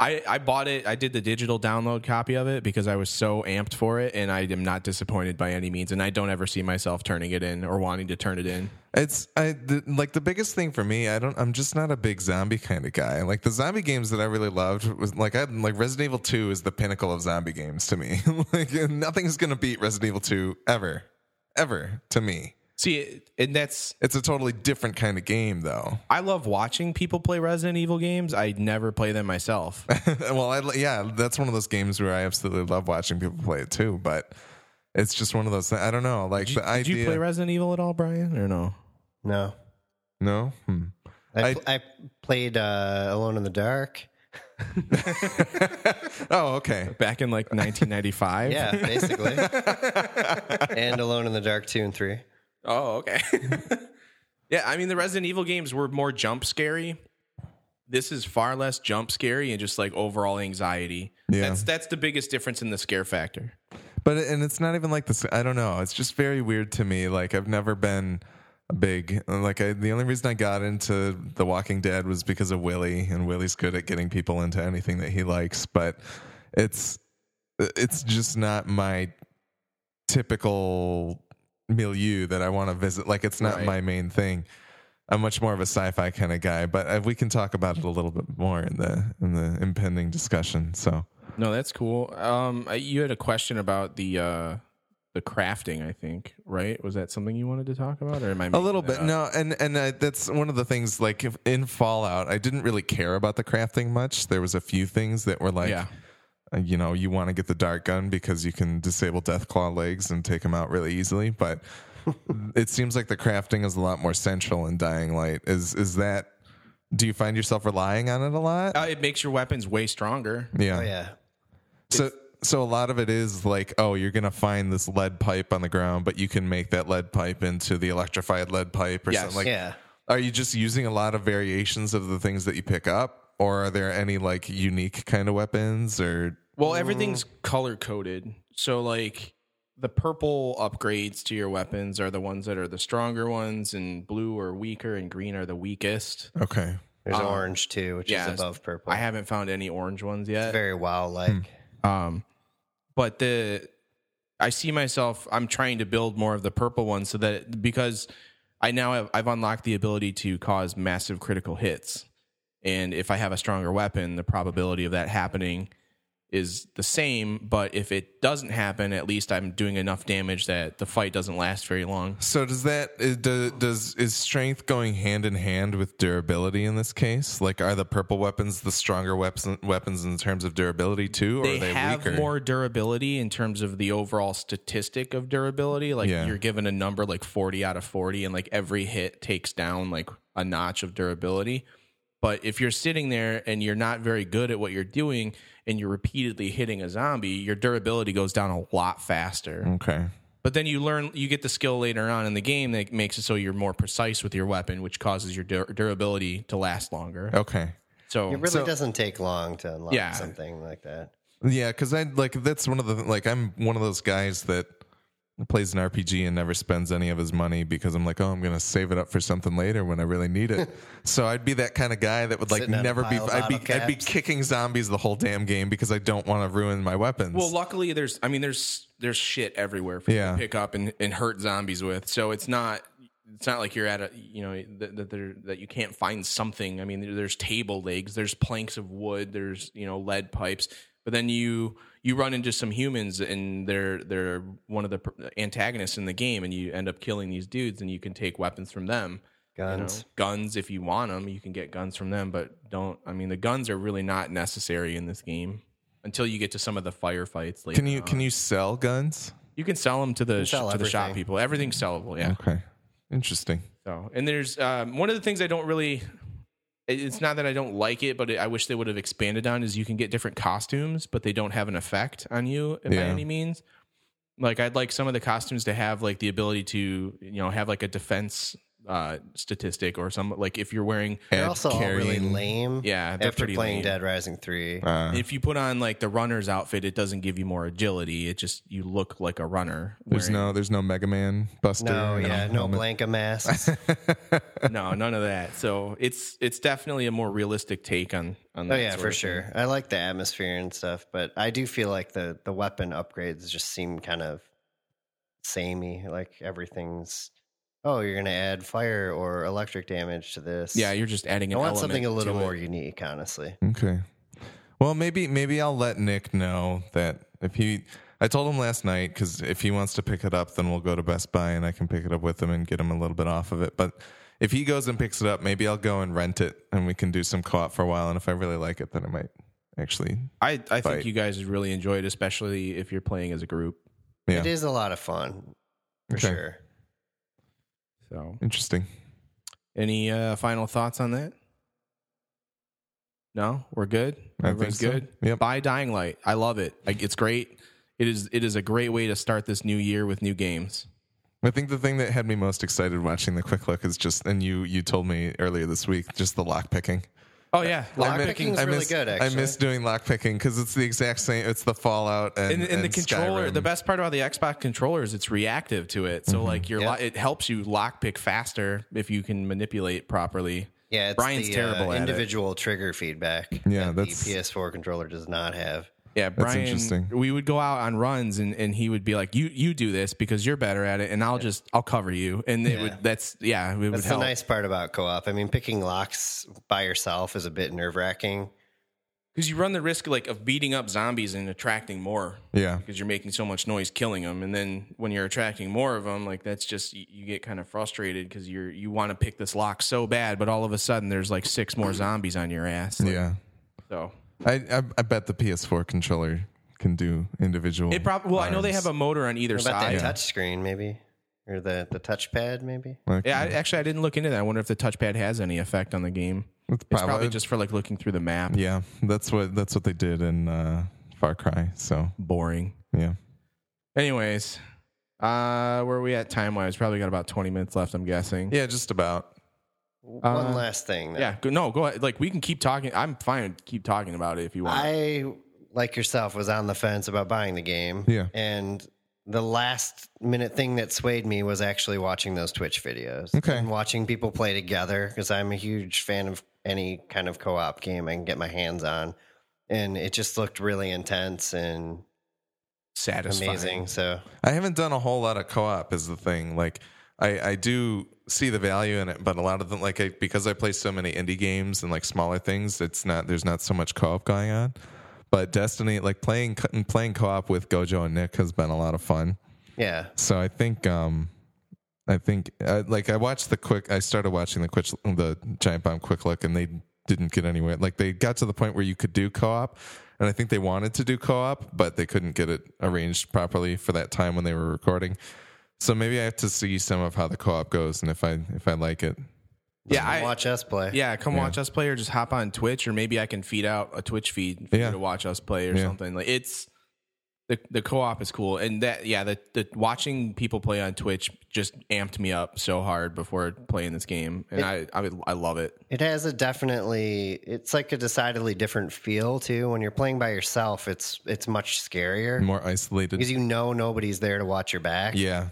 I, I bought it. I did the digital download copy of it because I was so amped for it, and I am not disappointed by any means. And I don't ever see myself turning it in or wanting to turn it in. It's I the, like the biggest thing for me. I don't. I'm just not a big zombie kind of guy. Like the zombie games that I really loved was like I like Resident Evil two is the pinnacle of zombie games to me. Like nothing's gonna beat Resident Evil two ever, ever to me. See, and that's... It's a totally different kind of game, though. I love watching people play Resident Evil games. I never play them myself. Well, I, yeah, that's one of those games where I absolutely love watching people play it, too. But it's just one of those things. I don't know. Like, did you, the idea... did you play Resident Evil at all, Brian, or no? No. No? Hmm. I, I, I played uh, Alone in the Dark. Oh, okay. Back in, like, nineteen ninety-five? Yeah, basically. And Alone in the Dark two and three. Oh, okay. Yeah, I mean, the Resident Evil games were more jump scary. This is far less jump scary and just like overall anxiety. Yeah. That's that's the biggest difference in the scare factor. But and it's not even like this. I don't know. It's just very weird to me. Like I've never been a big like I, the only reason I got into The Walking Dead was because of Willie, and Willie's good at getting people into anything that he likes. But it's it's just not my typical milieu that I want to visit. Like it's not right. My main thing. I'm much more of a sci-fi kind of guy, but we can talk about it a little bit more in the in the impending discussion. So no, that's cool. Um, you had a question about the uh, the crafting, I think, right? Was that something you wanted to talk about, or am I a little bit? Up? No, and and uh, that's one of the things. Like if, in Fallout, I didn't really care about the crafting much. There was a few things that were like. Yeah. You know, you want to get the dart gun because you can disable Deathclaw legs and take them out really easily. But it seems like the crafting is a lot more central in Dying Light. Is is that? Do you find yourself relying on it a lot? Uh, it makes your weapons way stronger. Yeah, oh, yeah. So it's- so a lot of it is like, oh, you're gonna find this lead pipe on the ground, but you can make that lead pipe into the electrified lead pipe or yes. something like. Yeah. Are you just using a lot of variations of the things that you pick up? Or are there any like unique kind of weapons or? Well, everything's color coded. So like the purple upgrades to your weapons are the ones that are the stronger ones, and blue are weaker, and green are the weakest. Okay. There's um, orange too, which yeah, is above purple. I haven't found any orange ones yet. It's very WoW-like. Hmm. Um, but the I see myself. I'm trying to build more of the purple ones so that because I now have I've unlocked the ability to cause massive critical hits. And if I have a stronger weapon, the probability of that happening is the same. But if it doesn't happen, at least I'm doing enough damage that the fight doesn't last very long. So does that does, does is strength going hand in hand with durability in this case? Like, are the purple weapons the stronger weapons weapons in terms of durability too, or they, are they have weaker? More durability in terms of the overall statistic of durability. Like yeah. You're given a number like forty out of forty, and like every hit takes down like a notch of durability. But if you're sitting there and you're not very good at what you're doing and you're repeatedly hitting a zombie, your durability goes down a lot faster. Okay. But then you learn, you get the skill later on in the game that makes it so you're more precise with your weapon, which causes your dur- durability to last longer. Okay. So it really so, doesn't take long to unlock yeah. something like that. Yeah, because I like that's one of the like I'm one of those guys that plays an R P G and never spends any of his money because I'm like, oh, I'm going to save it up for something later when I really need it. So I'd be that kind of guy that would like Sitting never be, I'd be, I'd be kicking zombies the whole damn game because I don't want to ruin my weapons. Well, luckily there's, I mean, there's, there's shit everywhere for yeah. you to pick up and, and hurt zombies with. So it's not, it's not like you're at a, you know, that, that there, that you can't find something. I mean, there's table legs, there's planks of wood, there's, you know, lead pipes, but then you, you run into some humans and they're they're one of the antagonists in the game, and you end up killing these dudes, and you can take weapons from them. Guns. You know, guns, if you want them, you can get guns from them, but don't. I mean, the guns are really not necessary in this game until you get to some of the firefights later. Can you on. Can you sell guns? You can sell them to the sh- to everything. the shop people. Everything's sellable. Yeah. Okay. Interesting. So, and there's um, one of the things I don't really. It's not that I don't like it, but I wish they would have expanded on is you can get different costumes, but they don't have an effect on you yeah. by any means. Like, I'd like some of the costumes to have like the ability to, you know, have like a defense uh, statistic or some, like if you're wearing. They're also carrying, all really lame. Yeah. After playing lame. Dead Rising three. Uh, if you put on like the runner's outfit, it doesn't give you more agility. It just, you look like a runner. There's wearing, no, there's no Mega Man Buster. No, yeah. No helmet. Blanca masks. No, none of that. So it's it's definitely a more realistic take on, on that. Oh, yeah, for sure. I like the atmosphere and stuff, but I do feel like the, the weapon upgrades just seem kind of samey. Like everything's, oh, you're going to add fire or electric damage to this. Yeah, you're just adding an element. I want something a little more unique, honestly. Okay. Well, maybe maybe I'll let Nick know that if he... I told him last night, because if he wants to pick it up, then we'll go to Best Buy and I can pick it up with him and get him a little bit off of it. But if he goes and picks it up, maybe I'll go and rent it and we can do some co-op for a while. And if I really like it, then I might actually I, I think you guys really enjoy it, especially if you're playing as a group. Yeah. It is a lot of fun, for okay. sure. So interesting. Any uh, final thoughts on that? No? We're good? Everything's so. Good? Yep. Buy Dying Light. I love it. Like, it's great. It is it is a great way to start this new year with new games. I think the thing that had me most excited watching the quick look is just, and you you told me earlier this week, just the lock picking. Oh yeah, lock picking is really good. Actually, I miss doing lock picking because it's the exact same. It's the Fallout and, and, and, and the controller. Skyrim. The best part about the Xbox controller is it's reactive to it. So mm-hmm. like your yeah. lo- it helps you lock pick faster if you can manipulate properly. Yeah, it's Brian's the, terrible uh, at individual it. Trigger feedback. Yeah, that that's the P S four controller does not have. Yeah, Brian, we would go out on runs and, and he would be like, you you do this because you're better at it and I'll yeah. just, I'll cover you. And it yeah. would, that's, yeah, it that's would help. The nice part about co-op. I mean, picking locks by yourself is a bit nerve wracking. Because you run the risk like of beating up zombies and attracting more. Yeah. Because you're making so much noise killing them. And then when you're attracting more of them, like that's just, you, you get kind of frustrated because you're, you want to pick this lock so bad, but all of a sudden there's like six more zombies on your ass. Like, yeah. So. I, I I bet the P S four controller can do individual. It probably well, arms. I know they have a motor on either what about side. That touch screen maybe, or the the touchpad maybe. Okay. Yeah, I, actually, I didn't look into that. I wonder if the touchpad has any effect on the game. It's probably, it's probably just for like looking through the map. Yeah, that's what that's what they did in uh, Far Cry. So boring. Yeah. Anyways, uh, where are we at time wise? Probably got about twenty minutes left. I'm guessing. Yeah, just about. One uh, last thing. Though. Yeah, go, no, go ahead. Like, we can keep talking. I'm fine. Keep talking about it if you want. I, like yourself, was on the fence about buying the game. Yeah. And the last minute thing that swayed me was actually watching those Twitch videos. Okay. And watching people play together, because I'm a huge fan of any kind of co-op game I can get my hands on. And it just looked really intense and satisfying. Amazing. So I haven't done a whole lot of co-op is the thing. Like, I, I do see the value in it, but a lot of them, like I, because I play so many indie games and like smaller things, it's not there's not so much co-op going on. But Destiny, like playing playing co-op with Gojo and Nick has been a lot of fun. Yeah. So I think um, I think I, like I watched the quick. I started watching the quick the Giant Bomb quick look, and they didn't get anywhere. Like they got to the point where you could do co-op, and I think they wanted to do co-op, but they couldn't get it arranged properly for that time when they were recording. So maybe I have to see some of how the co-op goes, and if I if I like it, yeah, I, watch us play. Yeah, come yeah. watch us play, or just hop on Twitch, or maybe I can feed out a Twitch feed for yeah. you to watch us play or yeah. something. Like it's, The the co-op is cool, and that yeah, the, the watching people play on Twitch just amped me up so hard before playing this game, and it, I, I I love it. It has a definitely, it's like a decidedly different feel too. When you're playing by yourself, it's it's much scarier, more isolated, because you know nobody's there to watch your back. Yeah,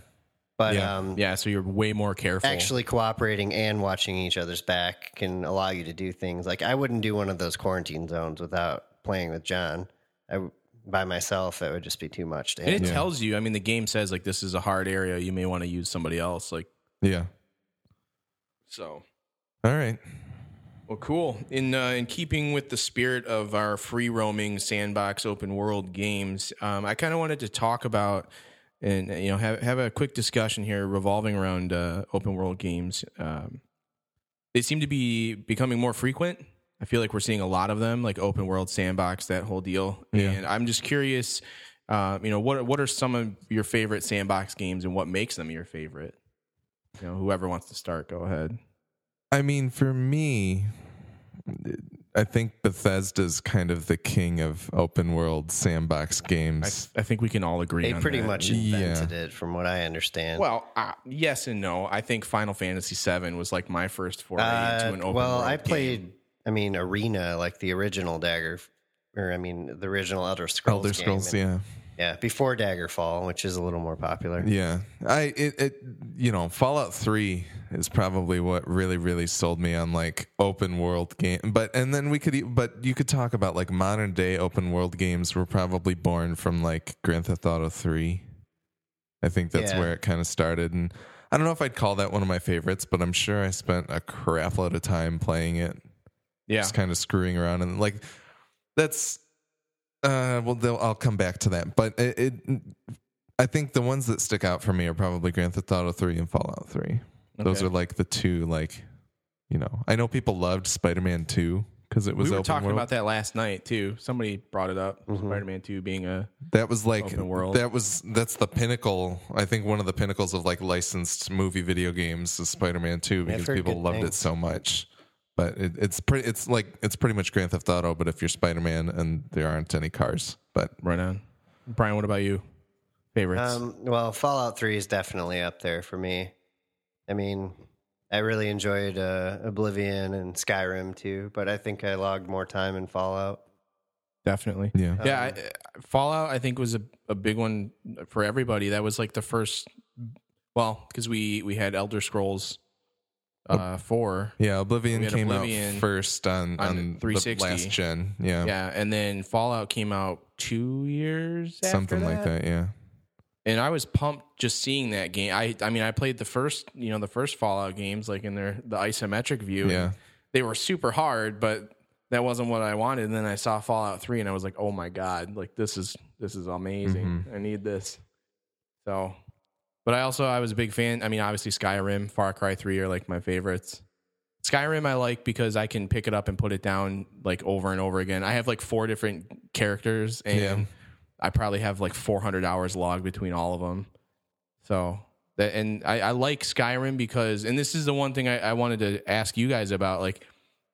but yeah. um, yeah, so you're way more careful. Actually, cooperating and watching each other's back can allow you to do things like I wouldn't do one of those quarantine zones without playing with John. I. By myself, it would just be too much to handle. And it tells you, I mean, the game says, like, this is a hard area. You may want to use somebody else. Like, yeah. So. All right. Well, cool. In uh, in keeping with the spirit of our free-roaming sandbox open world games, um, I kind of wanted to talk about and, you know, have, have a quick discussion here revolving around uh, open world games. Um, they seem to be becoming more frequent. I feel like we're seeing a lot of them, like open world sandbox, that whole deal. Yeah. And I'm just curious, uh, you know, what what are some of your favorite sandbox games and what makes them your favorite? You know, whoever wants to start, go ahead. I mean, for me, I think Bethesda's kind of the king of open world sandbox games. I, I think we can all agree on that. They pretty much invented yeah. it, from what I understand. Well, uh, yes and no. I think Final Fantasy seven was like my first foray uh, into an open well, world I played. Game. I mean, Arena, like the original Dagger, or I mean, the original Elder Scrolls. Elder Scrolls, game. And, yeah, yeah, before Daggerfall, which is a little more popular. Yeah, I it, it you know, Fallout three is probably what really really sold me on like open world game. But and then we could, but you could talk about like modern day open world games were probably born from like Grand Theft Auto three. I think that's yeah. where it kind of started, and I don't know if I'd call that one of my favorites, but I'm sure I spent a crap load of time playing it. Yeah, just kind of screwing around and like that's uh well I'll come back to that, but it, it I think the ones that stick out for me are probably Grand Theft Auto three and Fallout three. Okay. Those are like the two, like, you know, I know people loved Spider-Man two because it was we were open talking world. About that last night too. Somebody brought it up. Mm-hmm. Spider-Man two being a that was like open world. That was that's the pinnacle. I think one of the pinnacles of like licensed movie video games is Spider-Man two because people loved things. It so much. But it, it's pretty. It's like it's pretty much Grand Theft Auto, but if you're Spider-Man and there aren't any cars. But right on, Brian. What about you? Favorites? Um, well, Fallout three is definitely up there for me. I mean, I really enjoyed uh, Oblivion and Skyrim too, but I think I logged more time in Fallout. Definitely, yeah, um, yeah. I, Fallout, I think, was a, a big one for everybody. That was like the first. Well, because we we had Elder Scrolls. Uh, four. Yeah, Oblivion came Oblivion out first on, on, on three sixty. The last gen. Yeah, yeah, and then Fallout came out two years after something that. Like that. Yeah, and I was pumped just seeing that game. I, I mean, I played the first, you know, the first Fallout games like in their the isometric view. Yeah, they were super hard, but that wasn't what I wanted. And then I saw Fallout three, and I was like, oh my god, like this is this is amazing. Mm-hmm. I need this. So. But I also, I was a big fan. I mean, obviously Skyrim, Far Cry three are like my favorites. Skyrim I like because I can pick it up and put it down like over and over again. I have like four different characters and yeah. I probably have like four hundred hours logged between all of them. So, that, and I, I like Skyrim because, and this is the one thing I, I wanted to ask you guys about, like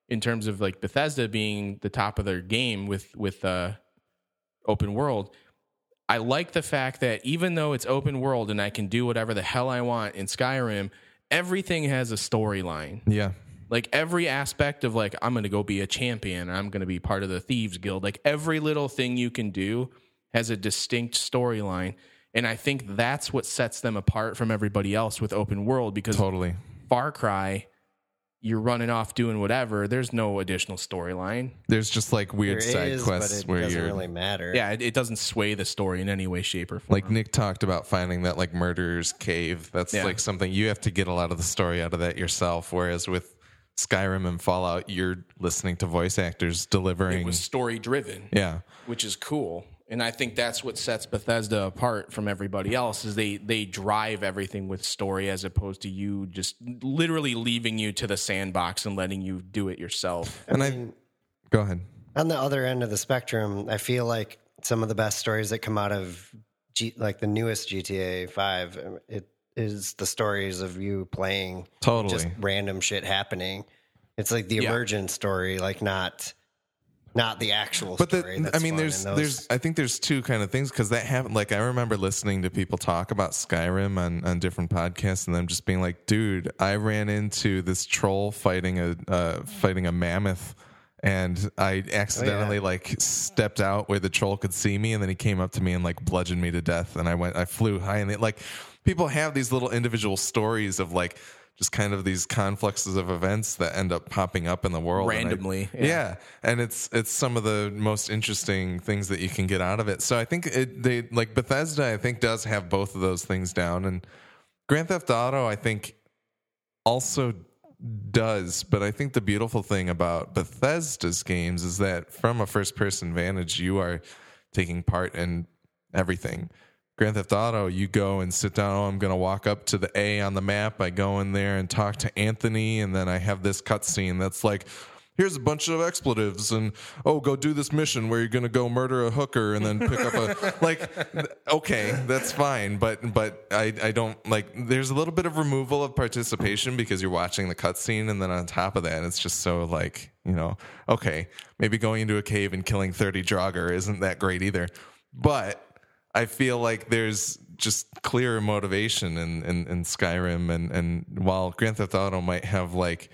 in terms of like Bethesda being the top of their game with, with uh, open world. I like the fact that even though it's open world and I can do whatever the hell I want in Skyrim, everything has a storyline. Yeah. Like every aspect of like, I'm going to go be a champion. Or I'm going to be part of the Thieves Guild. Like every little thing you can do has a distinct storyline. And I think that's what sets them apart from everybody else with open world because totally. Far Cry, you're running off doing whatever. There's no additional storyline. There's just like weird there side is, quests where you doesn't you're, really matter. Yeah, it, it doesn't sway the story in any way, shape, or form. Like Nick talked about finding that like murderer's cave. That's yeah. like something you have to get a lot of the story out of that yourself. Whereas with Skyrim and Fallout, you're listening to voice actors delivering. It was story driven. Yeah, which is cool. And I think that's what sets Bethesda apart from everybody else is they they drive everything with story as opposed to you just literally leaving you to the sandbox and letting you do it yourself. And I, mean, I go ahead. On the other end of the spectrum, I feel like some of the best stories that come out of G, like the newest G T A five, it is the stories of you playing totally just random shit happening. It's like the yeah. emergent story, like not Not the actual but story. The, that's I mean, there's, there's, I think there's two kind of things because that happened. Like, I remember listening to people talk about Skyrim on, on different podcasts, and them just being like, "Dude, I ran into this troll fighting a uh, fighting a mammoth, and I accidentally oh, yeah. like stepped out where the troll could see me, and then he came up to me and like bludgeoned me to death, and I went, I flew high." And they, like, people have these little individual stories of like. Just kind of these confluxes of events that end up popping up in the world randomly. And I, yeah. yeah. And it's, it's some of the most interesting things that you can get out of it. So I think it, they like Bethesda, I think does have both of those things down, and Grand Theft Auto, I think also does. But I think the beautiful thing about Bethesda's games is that from a first person vantage, you are taking part in everything. Grand Theft Auto, you go and sit down. Oh, I'm going to walk up to the A on the map. I go in there and talk to Anthony, and then I have this cutscene that's like, here's a bunch of expletives, and oh, go do this mission where you're going to go murder a hooker and then pick up a like. Okay, that's fine, but but I I don't like. There's a little bit of removal of participation because you're watching the cutscene, and then on top of that, it's just so like, you know, okay, maybe going into a cave and killing thirty Draugr isn't that great either, but. I feel like there's just clearer motivation in, in, in Skyrim, and, and while Grand Theft Auto might have like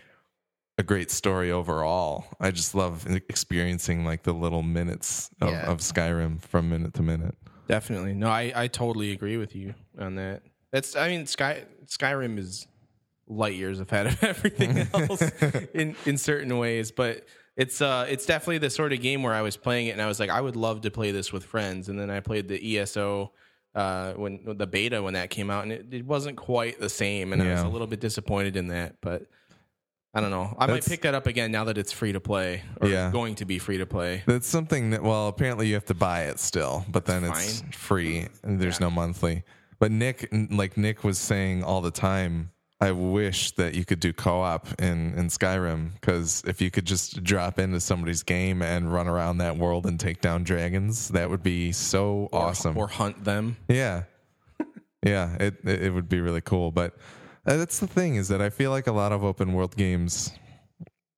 a great story overall, I just love experiencing like the little minutes of, yeah. of Skyrim from minute to minute. Definitely. No, I, I totally agree with you on that. That's I mean Sky Skyrim is light years ahead of everything else in, in certain ways, but It's uh, it's definitely the sort of game where I was playing it and I was like, I would love to play this with friends. And then I played the E S O uh, when the beta when that came out, and it, it wasn't quite the same. And yeah. I was a little bit disappointed in that, but I don't know. I that's, might pick that up again now that it's free to play, or yeah. going to be free to play. That's something that, well, apparently you have to buy it still, but that's then it's fine. Free and there's yeah. no monthly. But Nick, like Nick was saying all the time, I wish that you could do co-op in, in Skyrim, because if you could just drop into somebody's game and run around that world and take down dragons, that would be so or, awesome. Or hunt them. Yeah. Yeah, it, it would be really cool. But that's the thing, is that I feel like a lot of open world games,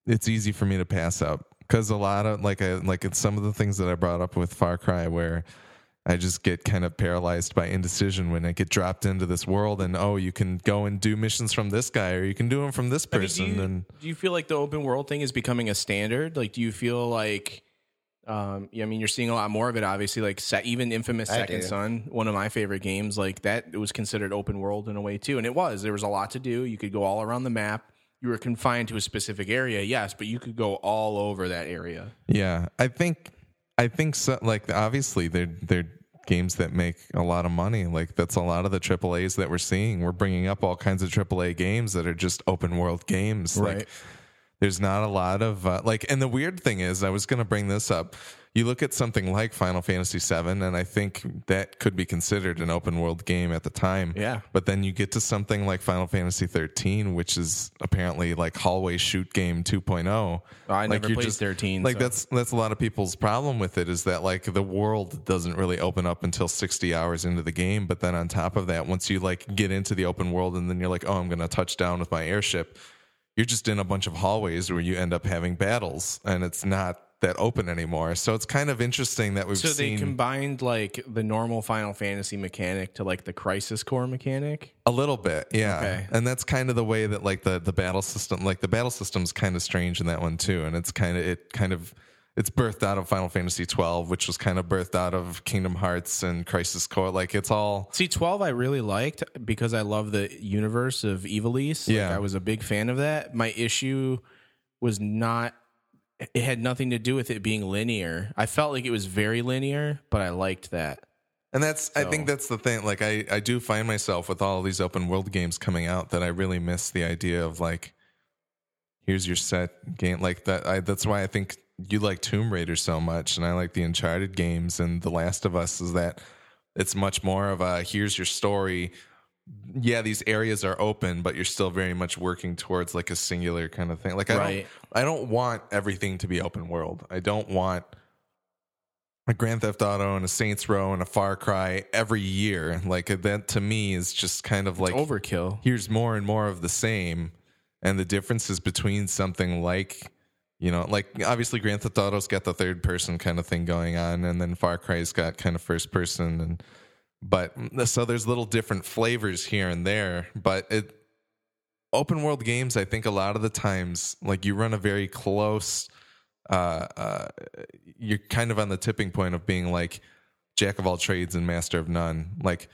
it's easy for me to pass up, because a lot of, like, I, like it's some of the things that I brought up with Far Cry where I just get kind of paralyzed by indecision when I get dropped into this world, and oh, you can go and do missions from this guy, or you can do them from this person. I mean, do you, and do you feel like the open world thing is becoming a standard? Like, do you feel like, um, yeah, I mean, you're seeing a lot more of it, obviously. Like, even Infamous Second Son, one of my favorite games, like that, it was considered open world in a way too, and it was. There was a lot to do. You could go all around the map. You were confined to a specific area, yes, but you could go all over that area. Yeah, I think. I think so. Like, obviously, they're they're games that make a lot of money. Like, that's a lot of the triple A's that we're seeing. We're bringing up all kinds of triple A games that are just open world games. Right. Like, there's not a lot of uh, like. And the weird thing is, I was going to bring this up. You look at something like Final Fantasy seven, and I think that could be considered an open world game at the time. Yeah. But then you get to something like Final Fantasy thirteen, which is apparently like hallway shoot game two point oh. Oh, I like never played just, thirteen. Like so. that's that's a lot of people's problem with it, is that like the world doesn't really open up until sixty hours into the game. But then on top of that, once you like get into the open world and then you're like, oh, I'm going to touch down with my airship, you're just in a bunch of hallways where you end up having battles, and it's not that open anymore. So it's kind of interesting that we've so seen. So they combined like the normal Final Fantasy mechanic to like the Crisis Core mechanic? A little bit, yeah. Okay. And that's kind of the way that like the, the battle system, like the battle system's kind of strange in that one too. And it's kind of, it kind of, it's birthed out of Final Fantasy twelve, which was kind of birthed out of Kingdom Hearts and Crisis Core. Like it's all. See, twelve I really liked because I love the universe of Ivalice. Yeah. Like, I was a big fan of that. My issue was not. It had nothing to do with it being linear. I felt like it was very linear, but I liked that. And that's, so. I think that's the thing. Like I, I do find myself with all these open world games coming out that I really miss the idea of like, here's your set game. Like that. I, that's why I think you like Tomb Raider so much. And I like the Uncharted games and The Last of Us, is that it's much more of a, here's your story. Yeah, these areas are open, but you're still very much working towards like a singular kind of thing. Like I right. don't, I don't want everything to be open world. I don't want a Grand Theft Auto and a Saints Row and a Far Cry every year. Like that to me is just kind of like it's overkill. Here's more and more of the same, and the differences between something like You know, like, obviously Grand Theft Auto's got the third-person kind of thing going on, and then Far Cry's got kind of first-person. and But so there's little different flavors here and there. But it, open-world games, I think a lot of the times, like, you run a very close... Uh, uh, you're kind of on the tipping point of being, like, jack of all trades and master of none. Like,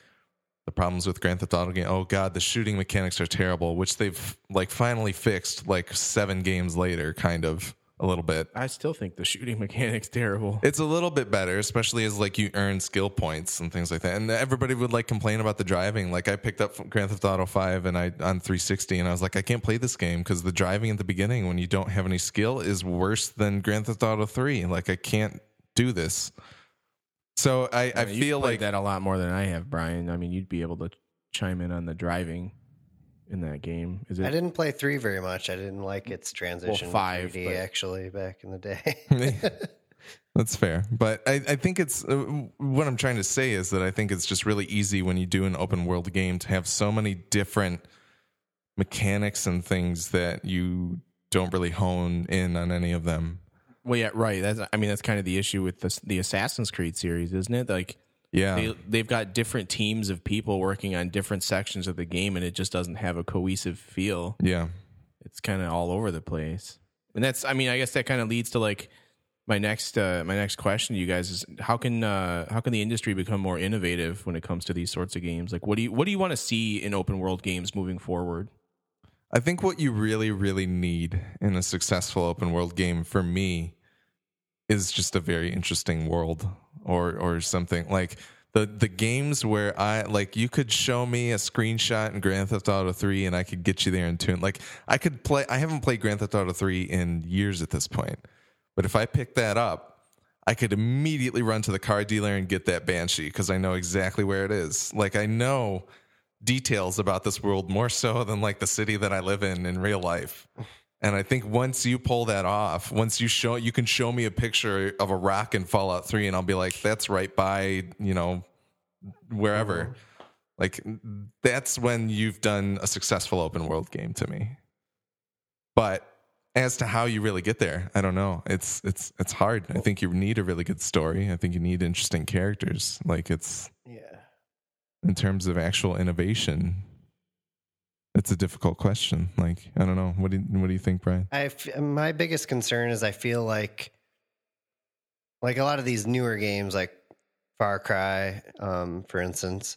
the problems with Grand Theft Auto game, oh, God, the shooting mechanics are terrible, which they've, like, finally fixed, like, seven games later, kind of, a little bit. I still think the shooting mechanic's terrible. It's a little bit better, especially as, like, you earn skill points and things like that. And everybody would, like, complain about the driving. Like, I picked up Grand Theft Auto five and I on three sixty, and I was like, I can't play this game because the driving at the beginning when you don't have any skill is worse than Grand Theft Auto three. Like, I can't do this. So I, I, mean, I feel like that a lot more than I have, Brian. I mean, you'd be able to chime in on the driving in that game. Is it? I didn't play three very much. I didn't like its transition well, five, to three D, but... actually, back in the day. That's fair. But I, I think it's uh, what I'm trying to say is that I think it's just really easy when you do an open world game to have so many different mechanics and things that you don't really hone in on any of them. Well, yeah, right. That's, I mean, that's kind of the issue with the, the Assassin's Creed series, isn't it? Like, yeah, they, they've got different teams of people working on different sections of the game, and it just doesn't have a cohesive feel. Yeah, it's kind of all over the place, and that's. I mean, I guess that kind of leads to like my next uh, my next question to you guys is how can uh, how can the industry become more innovative when it comes to these sorts of games? Like, what do you what do you want to see in open world games moving forward? I think what you really, really need in a successful open world game for me is just a very interesting world or or something like the the games where I like you could show me a screenshot in Grand Theft Auto three and I could get you there in tune. Like I could play I haven't played Grand Theft Auto three in years at this point. But if I pick that up, I could immediately run to the car dealer and get that Banshee because I know exactly where it is. Like I know details about this world more so than like the city that I live in in real life. And I think once you pull that off, once you show, you can show me a picture of a rock in Fallout three, and I'll be like, "That's right by you know, wherever." Like that's when you've done a successful open world game to me. But as to how you really get there, I don't know. It's it's it's hard. I think you need a really good story. I think you need interesting characters. Like it's yeah. In terms of actual innovation. It's a difficult question. Like, I don't know. What do you, what do you think, Brian? I f- my biggest concern is I feel like, like a lot of these newer games, like Far Cry, um, for instance,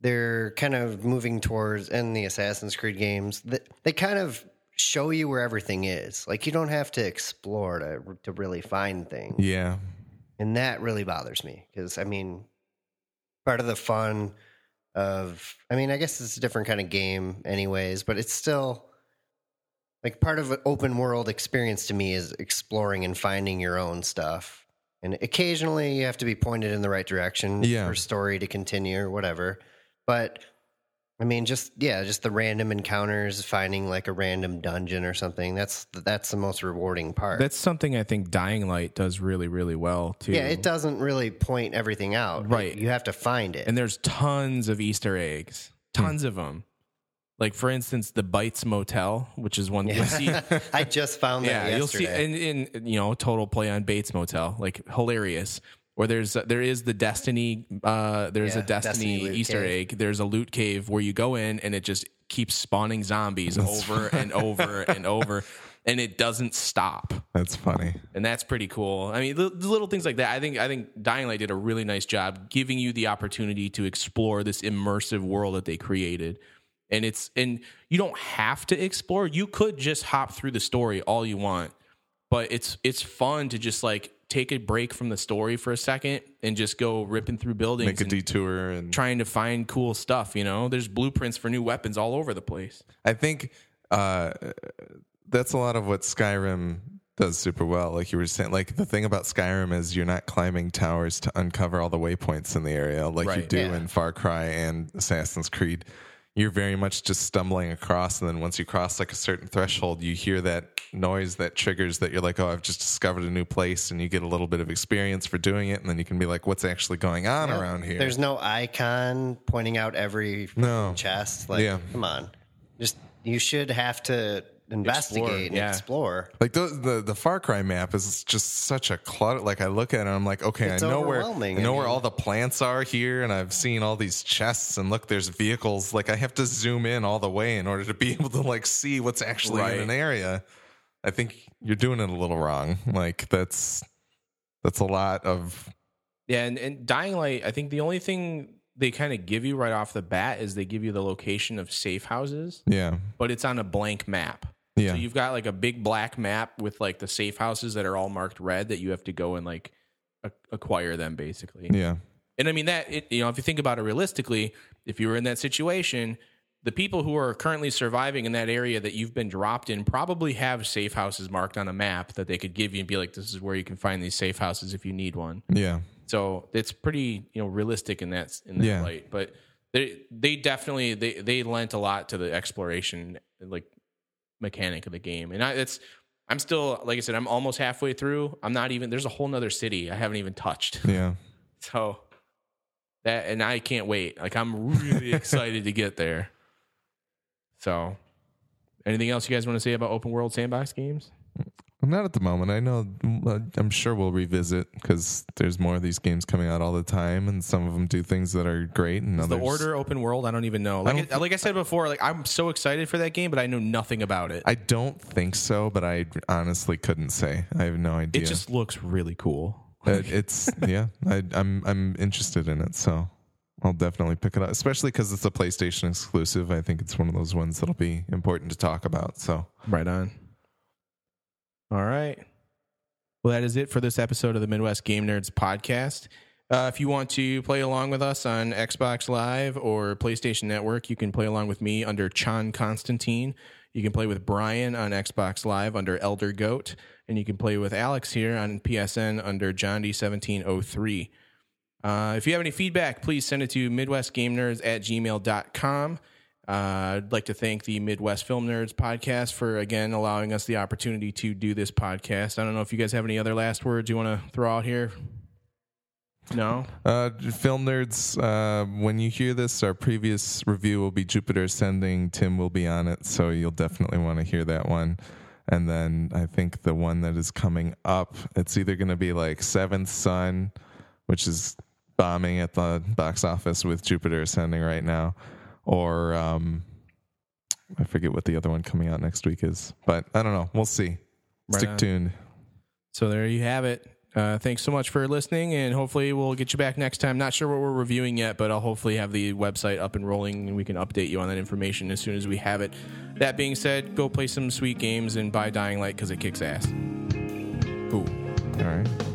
they're kind of moving towards, and the Assassin's Creed games, they, they kind of show you where everything is. Like, you don't have to explore to to really find things. Yeah. And that really bothers me because, I mean, part of the fun... Of, I mean, I guess it's a different kind of game anyways, but it's still like part of an open world experience to me is exploring and finding your own stuff. And occasionally you have to be pointed in the right direction yeah. for story to continue or whatever. But I mean, just, yeah, just the random encounters, finding like a random dungeon or something. That's, that's the most rewarding part. That's something I think Dying Light does really, really well too. Yeah. It doesn't really point everything out. Right. You have to find it. And there's tons of Easter eggs, tons hmm. of them. Like for instance, the Bites Motel, which is one yeah. you'll see. I just found yeah, that yesterday. You'll see and, and, you know, total play on Bates Motel, like hilarious. Or there's uh, there is the Destiny uh, there's yeah, a Destiny, Destiny Easter cave. egg. There's a loot cave where you go in and it just keeps spawning zombies that's over funny. and over and over, and it doesn't stop. That's funny, and that's pretty cool. I mean, the, the little things like that. I think I think Dying Light did a really nice job giving you the opportunity to explore this immersive world that they created, and it's and you don't have to explore. You could just hop through the story all you want, but it's it's fun to just like. Take a break from the story for a second and just go ripping through buildings. Make a and detour and trying to find cool stuff. You know, there's blueprints for new weapons all over the place. I think uh, that's a lot of what Skyrim does super well. Like you were saying, like the thing about Skyrim is you're not climbing towers to uncover all the waypoints in the area like right. you do yeah. in Far Cry and Assassin's Creed. You're very much just stumbling across, and then once you cross like a certain threshold, you hear that noise that triggers that you're like, oh, I've just discovered a new place, and you get a little bit of experience for doing it, and then you can be like, what's actually going on yeah. around here? There's no icon pointing out every no. chest. Like, yeah. come on. Just you should have to investigate explore, and yeah. explore. Like the, the the Far Cry map is just such a clutter. Like I look at it and I'm like, okay, it's I know where I know I mean, where all the plants are here, and I've seen all these chests, and look, there's vehicles. Like I have to zoom in all the way in order to be able to like see what's actually right. in an area. I think you're doing it a little wrong. Like that's that's a lot of yeah. And, and Dying Light, I think the only thing they kind of give you right off the bat is they give you the location of safe houses. Yeah, but it's on a blank map. Yeah. So you've got like a big black map with like the safe houses that are all marked red that you have to go and like a- acquire them basically. Yeah. And I mean that, it, you know, if you think about it realistically, if you were in that situation, the people who are currently surviving in that area that you've been dropped in probably have safe houses marked on a map that they could give you and be like, this is where you can find these safe houses if you need one. Yeah. So it's pretty, you know, realistic in that, in that yeah. light, but they, they definitely, they, they lent a lot to the exploration, like, mechanic of the game. And I it's I'm still, like I said, I'm almost halfway through. I'm not even, there's a whole nother city I haven't even touched. Yeah. So that, and I can't wait. Like I'm really excited to get there. So anything else you guys want to say about open world sandbox games? Not at the moment. I know I'm sure we'll revisit because there's more of these games coming out all the time, and some of them do things that are great. And others... the order open world, I don't even know. Like, I, it, like I said before, like I'm so excited for that game, but I know nothing about it. I don't think so, but I honestly couldn't say. I have no idea. It just looks really cool. It, it's yeah. I, I'm I'm interested in it, so I'll definitely pick it up. Especially because it's a PlayStation exclusive. I think it's one of those ones that'll be important to talk about. So right on. All right. Well, that is it for this episode of the Midwest Game Nerds podcast. Uh, if you want to play along with us on Xbox Live or PlayStation Network, you can play along with me under Chan Constantine. You can play with Brian on Xbox Live under Elder Goat. And you can play with Alex here on P S N under John D seventeen oh three. Uh, if you have any feedback, please send it to midwestgamenerds at gmail dot com. Uh, I'd like to thank the Midwest Film Nerds podcast for, again, allowing us the opportunity to do this podcast. I don't know if you guys have any other last words you want to throw out here. No? Uh, film Nerds, uh, when you hear this, our previous review will be Jupiter Ascending. Tim will be on it, so you'll definitely want to hear that one. And then I think the one that is coming up, it's either going to be like Seventh Son, which is bombing at the box office with Jupiter Ascending right now. Or um, I forget what the other one coming out next week is. But I don't know. We'll see. Right Stick on. tuned. So there you have it. Uh, thanks so much for listening, and hopefully we'll get you back next time. Not sure what we're reviewing yet, but I'll hopefully have the website up and rolling, and we can update you on that information as soon as we have it. That being said, go play some sweet games and buy Dying Light because it kicks ass. Cool. All right.